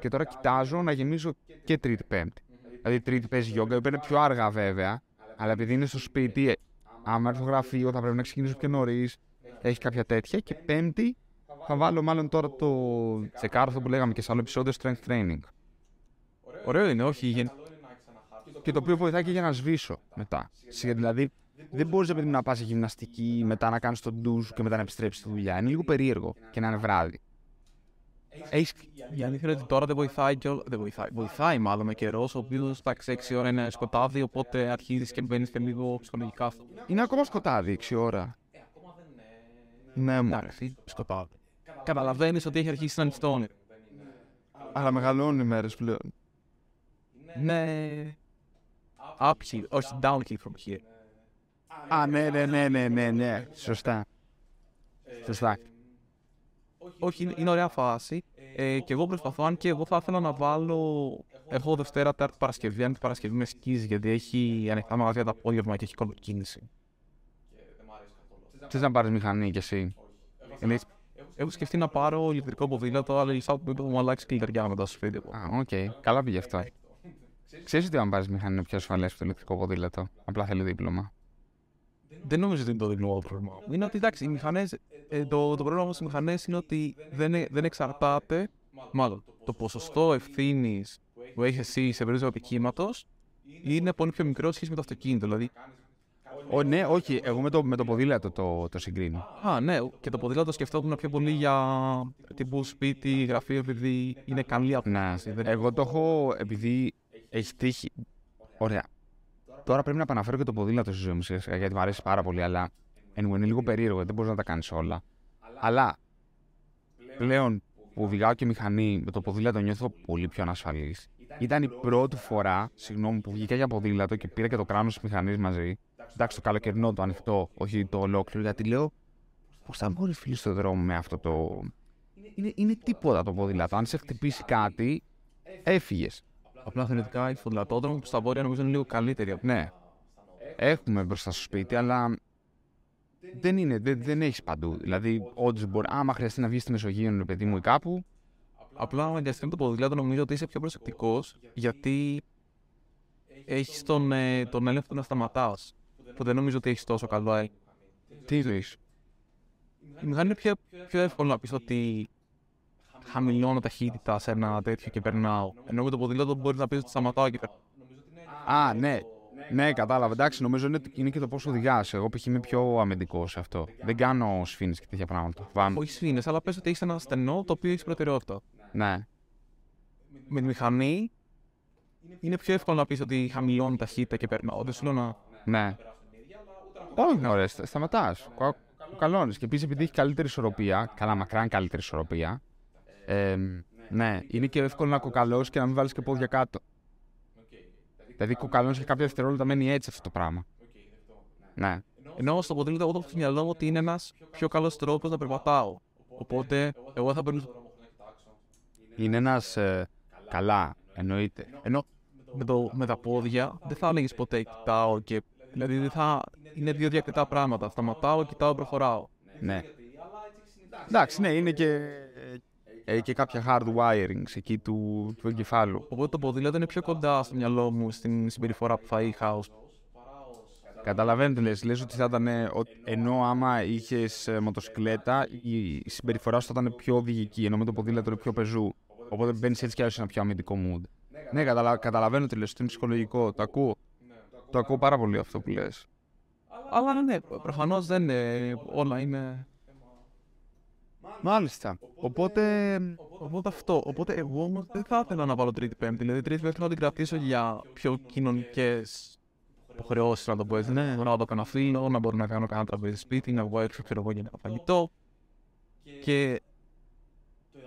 Και τώρα κοιτάζω να γεμίζω και Τρίτη, Πέμπτη. Δηλαδή, Τρίτη παίζει γιόγκα, η οποία είναι πιο αργά βέβαια. Αλλά επειδή είναι στο σπίτι, άμα έρθω γραφείο, θα πρέπει να ξεκινήσω και νωρίς. Έχει κάποια τέτοια. Και Πέμπτη θα βάλω μάλλον τώρα το τσεκάρθο που λέγαμε και σε άλλο επεισόδιο, strength training. Ωραίο είναι, όχι. Και το οποίο βοηθάει και για να σβήσω μετά. Δηλαδή, δεν μπορείς επειδή να πας σε γυμναστική, μετά να κάνεις τον ντουζ και μετά να επιστρέψεις στη δουλειά. Είναι λίγο περίεργο και να είναι βράδυ. Έχεις... Η αλήθεια είναι ότι τώρα δεν βοηθάει και όλα. Δεν βοηθάει. Βοηθάει μάλλον με καιρός, ο οποίος στα έξι ώρα είναι σκοτάδι, οπότε αρχίζεις και μπαίνεις και λίγο ψυχολογικά αυτό. Είναι ακόμα σκοτάδι έξι ώρα. Ε, ακόμα δεν είναι. Ναι, μου αρέσει. Σκοτάδι. Καταλαβαίνεις ότι έχει αρχίσει να ανοιχτώνει. Αλλά μεγαλώνουν οι μέρες πλέον. Ναι. Uphill, όχι downhill from here. Α, ναι, ναι, ναι, ναι, ναι, ναι. Σωστά. Σωστά. Όχι, είναι ωραία φάση. Ε, και εγώ προσπαθώ, αν και εγώ θα ήθελα να βάλω. Έχω Δευτέρα, Τετάρτη, Παρασκευή. Αν την Παρασκευή με σκίζει, γιατί έχει ανοιχτά μαγαζιά το απόγευμα και έχει κολοκίνηση. Θες να πάρεις μηχανή κι εσύ? Είναι... Έχω σκεφτεί να πάρω ηλεκτρικό ποδήλατο, αλλά η Σάουπ μου αλλάξει και η λιτεριά μετά στο σπίτι. Α, οκ. Καλά πήγε αυτό. Ξέρεις ότι αν πάρεις μηχανή είναι πιο ασφαλές από το ηλεκτρικό ποδήλατο. Απλά θέλει δίπλωμα. Δεν νομίζω ότι είναι το δίπλωμα το πρόβλημα. Είναι ότι εντάξει, οι μηχανές, ε, το, το πρόβλημα στις μηχανές είναι ότι δεν, δεν εξαρτάται, μάλλον το ποσοστό ευθύνης που έχει εσύ σε περίπτωση ατυχήματος είναι πολύ πιο μικρό σχέση με το αυτοκίνητο. Δηλαδή. Ο, ναι, όχι, εγώ με το, με το ποδήλατο το, το συγκρίνω. Α, ναι, και το ποδήλατο σκεφτόμουν πιο πολύ για τύπου σπίτι, γραφείο, επειδή είναι καλή απόφαση. Ναι, εγώ το έχω επειδή έχει τύχει. Ωραία. Τώρα πρέπει να επαναφέρω και το ποδήλατο στη ζωή μου, γιατί μου αρέσει πάρα πολύ, αλλά anyway, είναι λίγο περίεργο, δεν μπορείς να τα κάνεις όλα. Αλλά πλέον που οδηγάω και μηχανή με το ποδήλατο νιώθω πολύ πιο ανασφαλής. Ήταν η πρώτη φορά, συγγνώμη, που βγήκα για ποδήλατο και πήρα και το κράνος της μηχανής μαζί. Εντάξει, το καλοκαιρινό, το ανοιχτό, όχι το ολόκληρο, γιατί λέω πώς θα μπορείς φίλοι στον δρόμο με αυτό το... Είναι, είναι τίποτα το ποδήλατο, αν σε χτυπήσει κάτι, έφυγες. Απλά θεωρητικά στον λατόδρομο που στα βόρεια νομίζω είναι λίγο καλύτερη. Ναι, έχουμε μπροστά στο σπίτι, αλλά δεν είναι, δεν, δεν έχεις παντού. Δηλαδή, όντως μπορεί, άμα χρειαστεί να βγεις στη Μεσογείο, παιδί μου, ή κάπου. Απλά, αν διαστήνει το ποδήλατο, νομίζω ότι είσαι πιο προσεκτικός, γιατί έχεις τον, ε, τον έλεγχο να σταματάς. Που δεν νομίζω ότι έχεις τόσο καλό έλεγχο. Τι ζωής. Η μηχανή είναι πιο, πιο εύκολο να πεις ότι χαμηλώνω ταχύτητα σε ένα τέτοιο και περνάω. Ενώ με το ποδήλατο μπορεί να πεις ότι σταματάω και περνάω. Α, ναι. Ναι, κατάλαβα. Εντάξει, νομίζω είναι, είναι και το πώς οδηγάς. Εγώ π.χ. είμαι πιο αμυντικός σε αυτό. Δεν κάνω σφήνες και τέτοια πράγματα. Βάμε. Όχι σφήνες, αλλά πες ότι έχεις ένα στενό το οποίο έχεις προτεραιότητα. Ναι. Με τη μηχανή είναι πιο εύκολο να πεις ότι χαμηλώνω ταχύτητα και περνάω. Δεν σου λέω να. Ναι. Όχι, ναι, ωραία, σταματάς. Καλώνεις. Και επίσης επειδή έχει καλύτερη ισορροπία, καλά μακράν καλύτερη ισορροπία. Ε, ναι, είναι και εύκολο να κοκαλώσεις και να μην βάλεις και πόδια κάτω. Δηλαδή, κοκαλώνεις και κάποια δευτερόλεπτα μένει έτσι αυτό το πράγμα. Ναι. Ενώ στο ποδήλατο, εγώ το έχω στο μυαλό μου ότι είναι ένας πιο καλός τρόπος να περπατάω. Οπότε, εγώ θα περνούσα. Είναι ένας. Ε, καλά, εννοείται. Ενώ με, το, με τα πόδια δεν θα έλεγες ποτέ κοιτάω και. Δηλαδή, δεν θα. Είναι δύο διακριτά πράγματα. Σταματάω, κοιτάω, προχωράω. Ναι. Εντάξει, ναι, είναι και. Και κάποια hard wiring εκεί του, του εγκεφάλου. Οπότε το ποδήλατο είναι πιο κοντά στο μυαλό μου στην συμπεριφορά που θα είχα. Ως... Καταλαβαίνετε, λες, λες ότι θα ήταν. Ενώ άμα είχες μοτοσυκλέτα, η συμπεριφορά σου θα ήταν πιο οδηγική. Ενώ με το ποδήλατο είναι πιο πεζού. Οπότε μπαίνεις έτσι κι άλλο σε ένα πιο αμυντικό mood. Ναι, καταλα... καταλαβαίνω ότι λες, ότι είναι ψυχολογικό. Το ακούω. Ναι. Το ακούω πάρα πολύ αυτό που λες. Αλλά ναι, προφανώς δεν είναι. Όλα είναι. Μάλιστα. Οπότε... Οπότε αυτό. Οπότε εγώ όμως δεν θα ήθελα να βάλω τρίτη-πέμπτη. Δηλαδή τρίτη-πέμπτη να την κρατήσω για πιο κοινωνικές υποχρεώσεις, να το πω έτσι. Ναι. Να το κάνω φίλο, να μπορώ να κάνω κανένα τραπέζι σπίτι, να βγω έξω, ξέρω εγώ, για ένα φαγητό. Και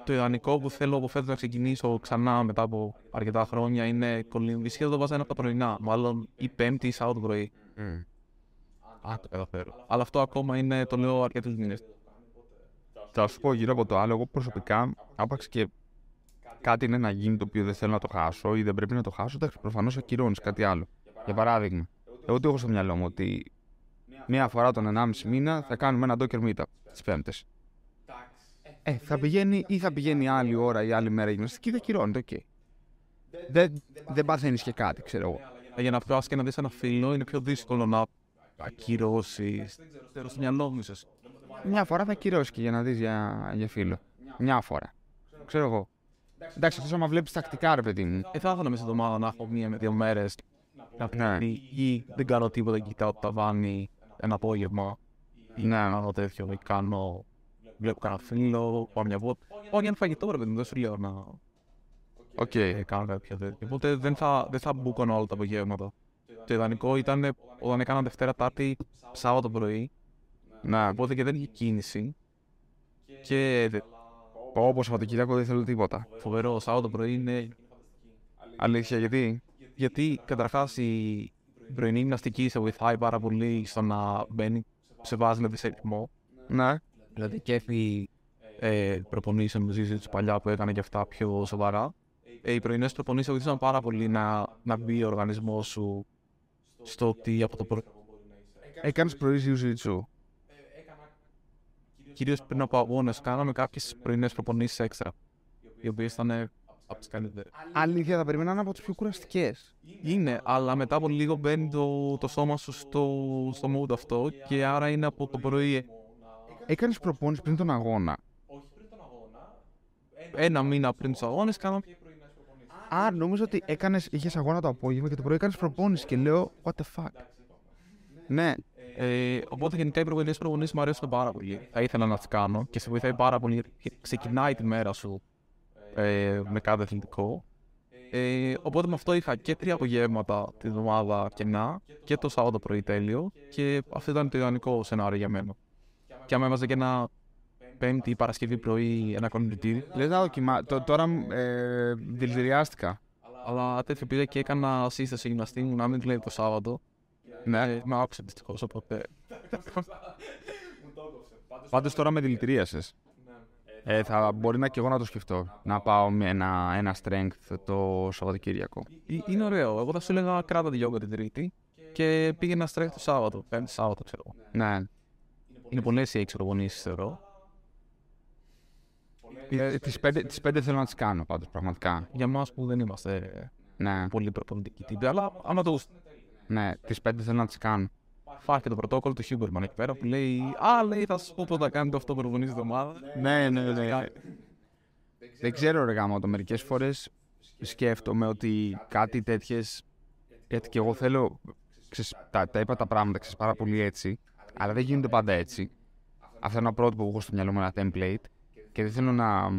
το ιδανικό που θέλω από φέτος να ξεκινήσω ξανά μετά από αρκετά χρόνια είναι κολυμβησία. Το βάζω ένα από τα πρωινά. Μάλλον η Πέμπτη ή Σάββατο πρωί. Mm. Α, το καταφέρω. Αλλά αυτό ακόμα είναι, το λέω αρκετούς μήνες. Θα σου πω γύρω από το άλλο, εγώ προσωπικά, άπαξ και κάτι είναι να γίνει το οποίο δεν θέλω να το χάσω ή δεν πρέπει να το χάσω, εντάξει, προφανώς ακυρώνεις κάτι άλλο. Για παράδειγμα, εγώ τι έχω στο μυαλό μου, ότι μία φορά τον ενάμιση μήνα θα κάνουμε ένα docker meetup τις Πέμπτες. Ε, θα πηγαίνει ή θα πηγαίνει άλλη ώρα ή άλλη μέρα γυμναστική, δεν ακυρώνεται, οκ. Okay. Δεν, δεν παθαίνεις και κάτι, ξέρω εγώ. Για να φτάσεις και να δεις ένα φίλο, είναι πιο δύσκολο να ακυρώσεις. Θέλω στο μυαλό μου, ίσως. Μια φορά θα κυρώσει και για να δεις για, για φίλο. Μια φορά. Ξέρω εγώ. Εντάξει, αυτό άμα βλέπεις τακτικά, ρε παιδί μου. Ε, θα ήθελα μέσα στην εβδομάδα να έχω μία με δύο μέρες να πει ή δεν κάνω τίποτα, κοιτάω το ταβάνι ένα απόγευμα. Ναι, ένα τέτοιο. Κάνω. Βλέπω κανένα φίλο, πάω μια βόλτα. Όχι, αν φαγητό, ρε παιδί μου, δεν σου λέω να. Οκ. Κάνω κάποια τέτοια. Οπότε δεν θα, θα μπουκώνω όλα τα απογεύματα. Το ιδανικό ήταν όταν έκανα Δευτέρα, Τάρτη, Σάββατο πρωί. Ναι, οπότε και δεν είχε κίνηση. Και. Όπω Σαββατοκύριακο δεν θέλω τίποτα. Φοβερό, Σάββατο πρωί είναι. Αλήθεια, γιατί. Γιατί καταρχάς η πρωινή γυμναστική σε βοηθάει πάρα πολύ στο να μπαίνει, σε βάζει δηλαδή σε ρυθμό. Ναι. Δηλαδή κέφι ε, προπονήσεων που ζήσει του παλιά που έκανε και αυτά πιο σοβαρά. Ε, οι πρωινές προπονήσεις βοηθούσαν πάρα πολύ να, να μπει ο οργανισμός σου στο ότι από το πρωί. Έκανε πρωί ζιουζίτσου. Κυρίως πριν από αγώνες, κάναμε κάποιες πρωινές προπονήσεις έξτρα, οι οποίες ήταν από τις καλύτερες. Αλήθεια, θα περιμέναμε από τις πιο κουραστικές. Είναι, αλλά μετά από λίγο μπαίνει το, το σώμα σου στο, στο mood αυτό και άρα είναι από το πρωί. Έκανες προπόνηση πριν τον αγώνα. Όχι πριν τον αγώνα. Ένα μήνα πριν τους αγώνες κάναμε και πρωινές προπονήσεις. Α, νομίζω ότι έκανες, είχες αγώνα το απόγευμα και το πρωί έκανες προπόνηση και λέω, what the fuck. Ναι. Ε, οπότε γενικά οι προπονήσεις προπονήσεις μου αρέσουν πάρα πολύ. Θα ήθελα να τις κάνω και σε βοηθάει πάρα πολύ. Ξεκινάει τη μέρα σου ε, με κάθε αθλητικό. Ε, οπότε με αυτό είχα και τρία απογεύματα την εβδομάδα κενά και το Σάββατο πρωί τέλειο. Και αυτό ήταν το ιδανικό σενάριο για μένα. Και άμα έμαζα και ένα Πέμπτη ή Παρασκευή πρωί ένα κονδυτήρι. Λες να δοκιμά... Τώρα ε, δηλητηριάστηκα. Αλλά τέτοιο πήρα και έκανα σύσταση γυμναστή μου να μην δουλεύει το Σάββατο. Ναι, με άκουσε δυστυχώς, οπότε. Πάντως τώρα με δηλητηρίασες. Ε, θα μπορεί να και εγώ να το σκεφτώ. Να πάω με ένα, ένα strength το Σαββατοκύριακο. Είναι ωραίο. Εγώ θα σου έλεγα κράτα τη yoga την Τρίτη και πήγαινα ένα strength το Σάββατο. Πέμπτη Σάββατο, ξέρω. Ναι. Είναι πολλές οι εξορροπονήσεις, θεωρώ. Ε, τις, πέντε, τις πέντε θέλω να τις κάνω πάντως, πραγματικά. Για εμάς που δεν είμαστε ναι. πολύ προπονητικοί τύποι, αλλά άμα το γουστούν. Ναι, τις πέντε θέλω να τις κάνω. Υπάρχει και το πρωτόκολλο του Huberman εκεί πέρα που λέει «Α, λέει, θα σας πω πότε θα κάνετε αυτό προπονητής εβδομάδα». Ναι, ναι, ναι. ναι. Δεν ξέρω ρε γάμο, το μερικές φορές σκέφτομαι ότι κάτι τέτοιες... Γιατί και εγώ θέλω... Ξες, τα, τα είπα τα πράγματα, ξέρεις, πάρα πολύ έτσι, αλλά δεν γίνονται πάντα έτσι. Αυτό είναι ένα πρότυπο που έχω στο μυαλό μου, ένα template. Και δεν θέλω να,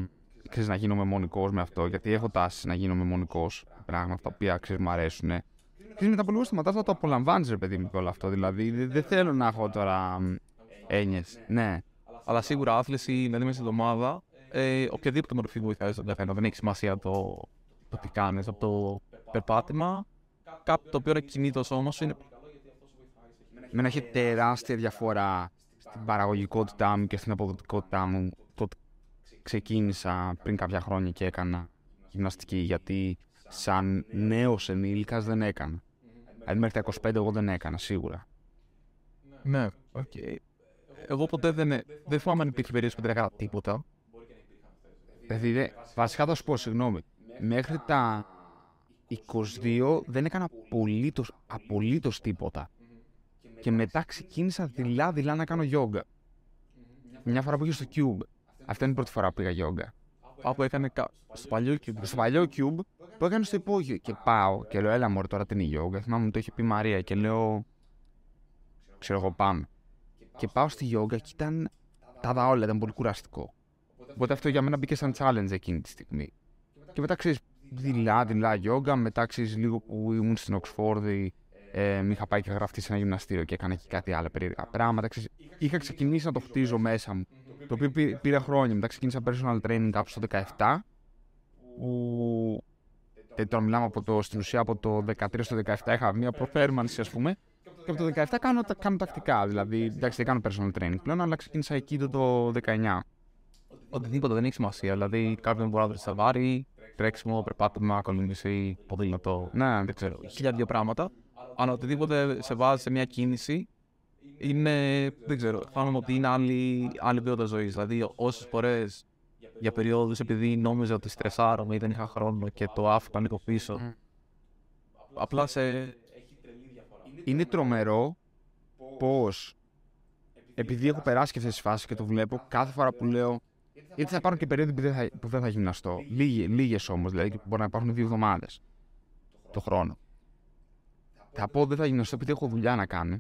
ξέρεις, να γίνομαι μονικός με αυτό, γιατί έχω τάσεις να γίνομαι μονικός. Πράγματα τα οποία ξέρεις μου αρέσουν. Και μετά από λίγο σταματάς να το απολαμβάνεις, ρε παιδί μου, και όλο αυτό. Δηλαδή δεν δε θέλω να έχω τώρα έννοιες. Ναι. Αλλά σίγουρα άθληση, να είμαι στην εβδομάδα, ε, οποιαδήποτε μορφή βοηθάει στον καθένα. Δεν έχει σημασία το, το τι κάνεις, από το περπάτημα. Κάτι το οποίο είναι κινητό όμως είναι. Εμένα έχει τεράστια διαφορά στην παραγωγικότητά μου και στην αποδοτικότητά μου. Ξεκίνησα πριν κάποια χρόνια και έκανα γυμναστική, γιατί σαν νέος ενήλικας δεν έκανα. Δηλαδή μέχρι τα είκοσι πέντε εγώ δεν έκανα, σίγουρα. Ναι, οκ. Okay. Εγώ ποτέ δεν, δεν θυμάμαι αν υπήρχε περίοδος που δεν έκανα τίποτα. Δηλαδή, βασικά θα σου πω, συγγνώμη, μέχρι τα είκοσι δύο δεν έκανα απολύτως, απολύτως τίποτα. Και μετά ξεκίνησα δειλά-δειλά να κάνω yoga. Μια φορά που είχε στο Cube. Αυτή είναι η πρώτη φορά που πήγα γιόγκα. Όπου έκανε κα... στο παλιό Cube. Στο παλιό Cube που έκανε στο υπόγειο. Και πάω και λέω: Έλα, μωρέ, τώρα την γιόγκα. Θυμάμαι μου το είχε πει Μαρία. Και λέω: Ξέρω εγώ, πάμε. Και πάω στη γιόγκα και ήταν. Τα δα όλα, ήταν πολύ κουραστικό. Οπότε αυτό για μένα μπήκε σαν challenge εκείνη τη στιγμή. Και μετά ξέρεις, δειλά-δειλά γιόγκα. Μετά ξέρεις, λίγο που ήμουν στην Οξφόρδη, ε, μη είχα πάει και γραφτεί σε ένα γυμναστήριο και έκανα και κάτι άλλο περίεργα πράγματα. Ξέρεις, είχα ξεκινήσει να το χτίζω μέσα μου. Το οποίο πήρε χρόνια. Μετά ξεκίνησα personal training κάπου στο δεκαεπτά. Που... Τώρα μιλάμε από το, στην ουσία από το δεκατρία στο δεκαεπτά είχα μία προφέρμανση, ας πούμε. Και από το δεκαεπτά κάνω, κάνω τακτικά. Δηλαδή, εντάξει, δεν κάνω personal training πλέον, αλλά ξεκίνησα εκεί το δεκαεννιά. Οτιδήποτε δεν έχει σημασία. Δηλαδή, κάποιον μπορεί να βρει σαβάρι, τρέξιμο, περπάτημα, κολύμβηση, ποδήλατο. Ναι, δεν ξέρω. Χίλια δύο πράγματα. Αν οτιδήποτε σε βάζει σε μία κίνηση. Είναι, δεν ξέρω, φάνομαι ότι είναι άλλη, άλλη ποιότητα ζωής. Δηλαδή, όσες φορές για περιόδους, επειδή νόμιζα ότι στρεσάρομαι ή δεν είχα χρόνο και το άφηκα λίγο πίσω, mm. απλά σε. Είναι τρομερό πως, επειδή έχω περάσει και αυτές τις φάσεις και το βλέπω, κάθε φορά που λέω. Γιατί θα υπάρχουν και περίοδοι που δεν θα, που δεν θα γυμναστώ. Λίγες, λίγες όμως, δηλαδή, μπορεί να υπάρχουν δύο εβδομάδες το χρόνο. Θα πω δεν θα γυμναστώ επειδή έχω δουλειά να κάνω.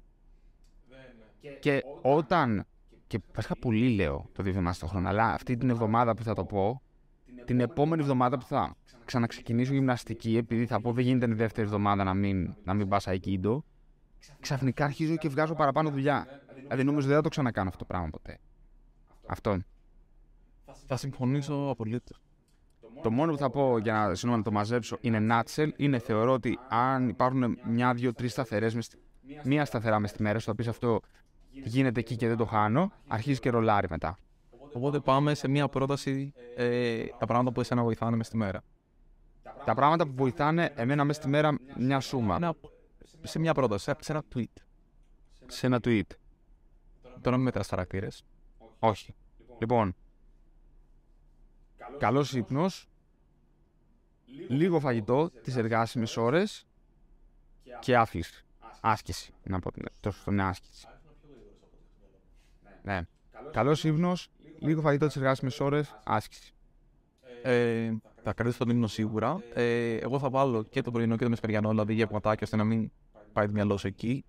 Και όταν. Και βασικά πολύ λέω το δύο εβδομάδες το χρόνο, αλλά αυτή την εβδομάδα που θα το πω, την επόμενη εβδομάδα που θα ξαναξεκινήσω γυμναστική, επειδή θα πω δεν γίνεται η δεύτερη εβδομάδα να μην, να μην πα Aikido, ξαφνικά αρχίζω και βγάζω παραπάνω δουλειά. Δηλαδή νομίζω δεν θα το ξανακάνω αυτό το πράγμα ποτέ. Αυτό. Θα συμφωνήσω απολύτως. Το μόνο που θα πω για να, σύνομαι, να το μαζέψω είναι nutshell, είναι θεωρώ ότι αν υπάρχουν μια, δύο, τρεις σταθερές, μία σταθερά μες τη μέρα, στο πεις αυτό. Γίνεται εκεί και δεν το χάνω, αρχίζει και ρολάρει μετά. Οπότε πάμε σε μία πρόταση, ε, τα πράγματα που εσένα βοηθάνε μες τη μέρα. Τα πράγματα που βοηθάνε εμένα μες τη μέρα, μια σούμα. Ένα, σε μία πρόταση, σε ένα tweet. Σε ένα tweet. Τώρα μην μετράς χαρακτήρες. Όχι. Λοιπόν, καλός ύπνος, λίγο φαγητό, τις εργάσιμες ώρες και άσκηση. Άσκηση, να πω το σωστό, είναι άσκηση. Ναι. Καλός ύπνος, λίγο φαγητό τις εργάσιμες ώρες, άσκηση. Ε, θα κρατήσω τον ύπνο σίγουρα. Ε, εγώ θα βάλω και το πρωινό και το μεσημεριανό, δηλαδή γευματάκια, ώστε να μην πάει το μυαλό σου εκεί.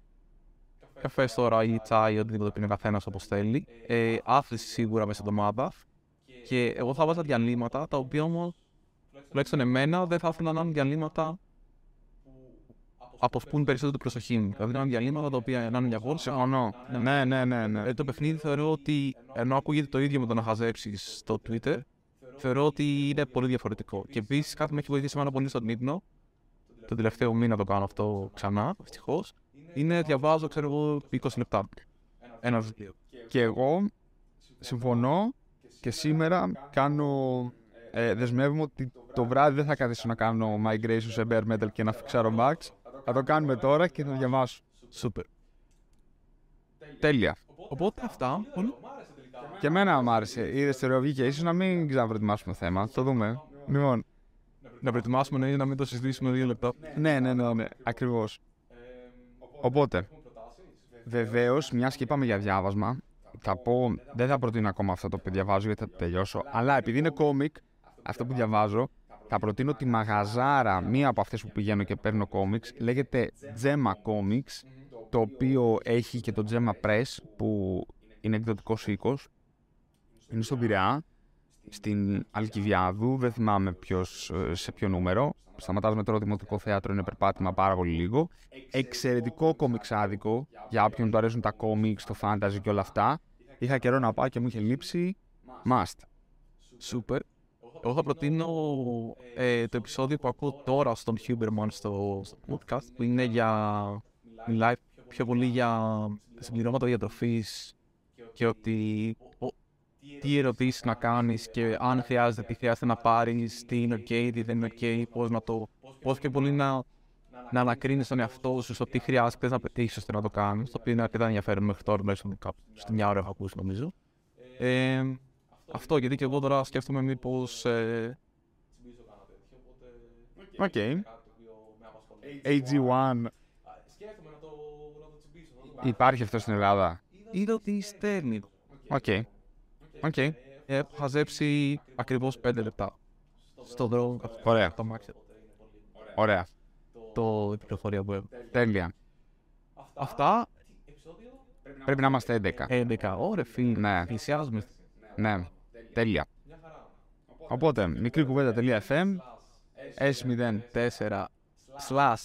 Καφές τώρα ή τσάι, οτιδήποτε πίνει ο καθένας όπως θέλει. Ε, άθληση σίγουρα μέσα στην εβδομάδα. Και εγώ θα βάζω διαλύματα, τα οποία όμως, τουλάχιστον εμένα, δεν θα ήθελα να είναι διαλύματα αποσπούν περισσότερο την προσοχή μου. Δηλαδή, να είναι διαλύματα τα οποία να είναι για γόρση. Oh, no. Ναι, ναι, ναι. ναι. Ε, το παιχνίδι θεωρώ ότι ενώ ακούγεται το ίδιο με το να χαζέψεις στο Twitter, θεωρώ ότι είναι πολύ διαφορετικό. Και επίσης κάτι με έχει βοηθήσει εμένα πολύ στον ύπνο, τον τελευταίο μήνα το κάνω αυτό ξανά, ευτυχώς, είναι διαβάζω, ξέρω εγώ, είκοσι λεπτά. Ένα βιβλίο. Και εγώ συμφωνώ και σήμερα κάνω, ε, δεσμεύομαι ότι το βράδυ δεν θα καθίσω να κάνω migration σε bare metal και να φιξάρω bugs. Θα το κάνουμε τώρα και θα διαβάσω. Σούπερ. Τέλεια. Οπότε αυτά. Πολύ... Και εμένα μου άρεσε. Είδε στερεοβγήκε. Ίσως να μην ξαναπροετοιμάσουμε θέμα. Το δούμε. Λοιπόν. Να προετοιμάσουμε, ναι, να μην το συζητήσουμε δύο λεπτά. Ναι, ναι, ναι, ναι. Ακριβώς. Οπότε, βεβαίως, μιας και είπαμε για διάβασμα, θα πω, δεν θα προτείνω ακόμα αυτό το που διαβάζω γιατί θα το τελειώσω, αλλά επειδή είναι κόμικ, αυτό που διαβάζω, θα προτείνω τη μαγαζάρα, μία από αυτές που πηγαίνω και παίρνω κόμικς, λέγεται Gemma Comics, το οποίο έχει και το Gemma Press, που είναι εκδοτικός οίκος, είναι στον Πειραιά, στην Αλκιβιάδου, δεν θυμάμαι ποιος, σε ποιο νούμερο. Σταματάζουμε τώρα το Δημοτικό Θέατρο, είναι περπάτημα πάρα πολύ λίγο. Εξαιρετικό κομιξάδικο για όποιον του αρέσουν τα κόμιξ, το fantasy και όλα αυτά. Είχα καιρό να πάω και μου είχε λείψει. Must. Super. Εγώ θα προτείνω ε, το επεισόδιο που ακούω τώρα στον Huberman στο podcast, που είναι για. Μιλάει πιο πολύ για συμπληρώματα διατροφής και ότι. Τι ερωτήσεις να κάνεις και αν χρειάζεται, τι χρειάζεται να πάρεις, τι είναι ok, τι δεν είναι ok, πώς να το... Πώς και πολύ να, να ανακρίνεις τον εαυτό σου στο τι χρειάζεται να πετύχεις ώστε να το κάνεις, το οποίο είναι αρκετά ενδιαφέρον μέχρι τώρα, μέσα στην μια ώρα έχω ακούσει νομίζω. Ε, αυτό, γιατί και εγώ τώρα σκέφτομαι μήπως... Ε... Okay. έι τζι ένα. Υπάρχει αυτό στην Ελλάδα. Είδα ότι στέλνει. Okay. Οκ. Okay. Έχω χαζέψει ακριβώς πέντε λεπτά στο δρόμο. Ωραία. Το μάξι. Ωραία. Το πληροφορία που έχω. Τέλεια. Αυτά. Πρέπει να είμαστε έντεκα. έντεκα. Ωραία, φίλοι. Ναι. Πλησιάζουμε. Ναι. Τέλεια. Οπότε, μικρή κουβέντα.fm ες μηδέν τέσσερα slash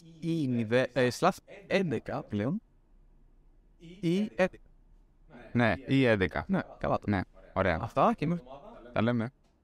έντεκα πλέον. Ή έντεκα. Ναι, ή έντεκα. Ναι, καλά. Ωραία. Αυτά και με... Τα λέμε.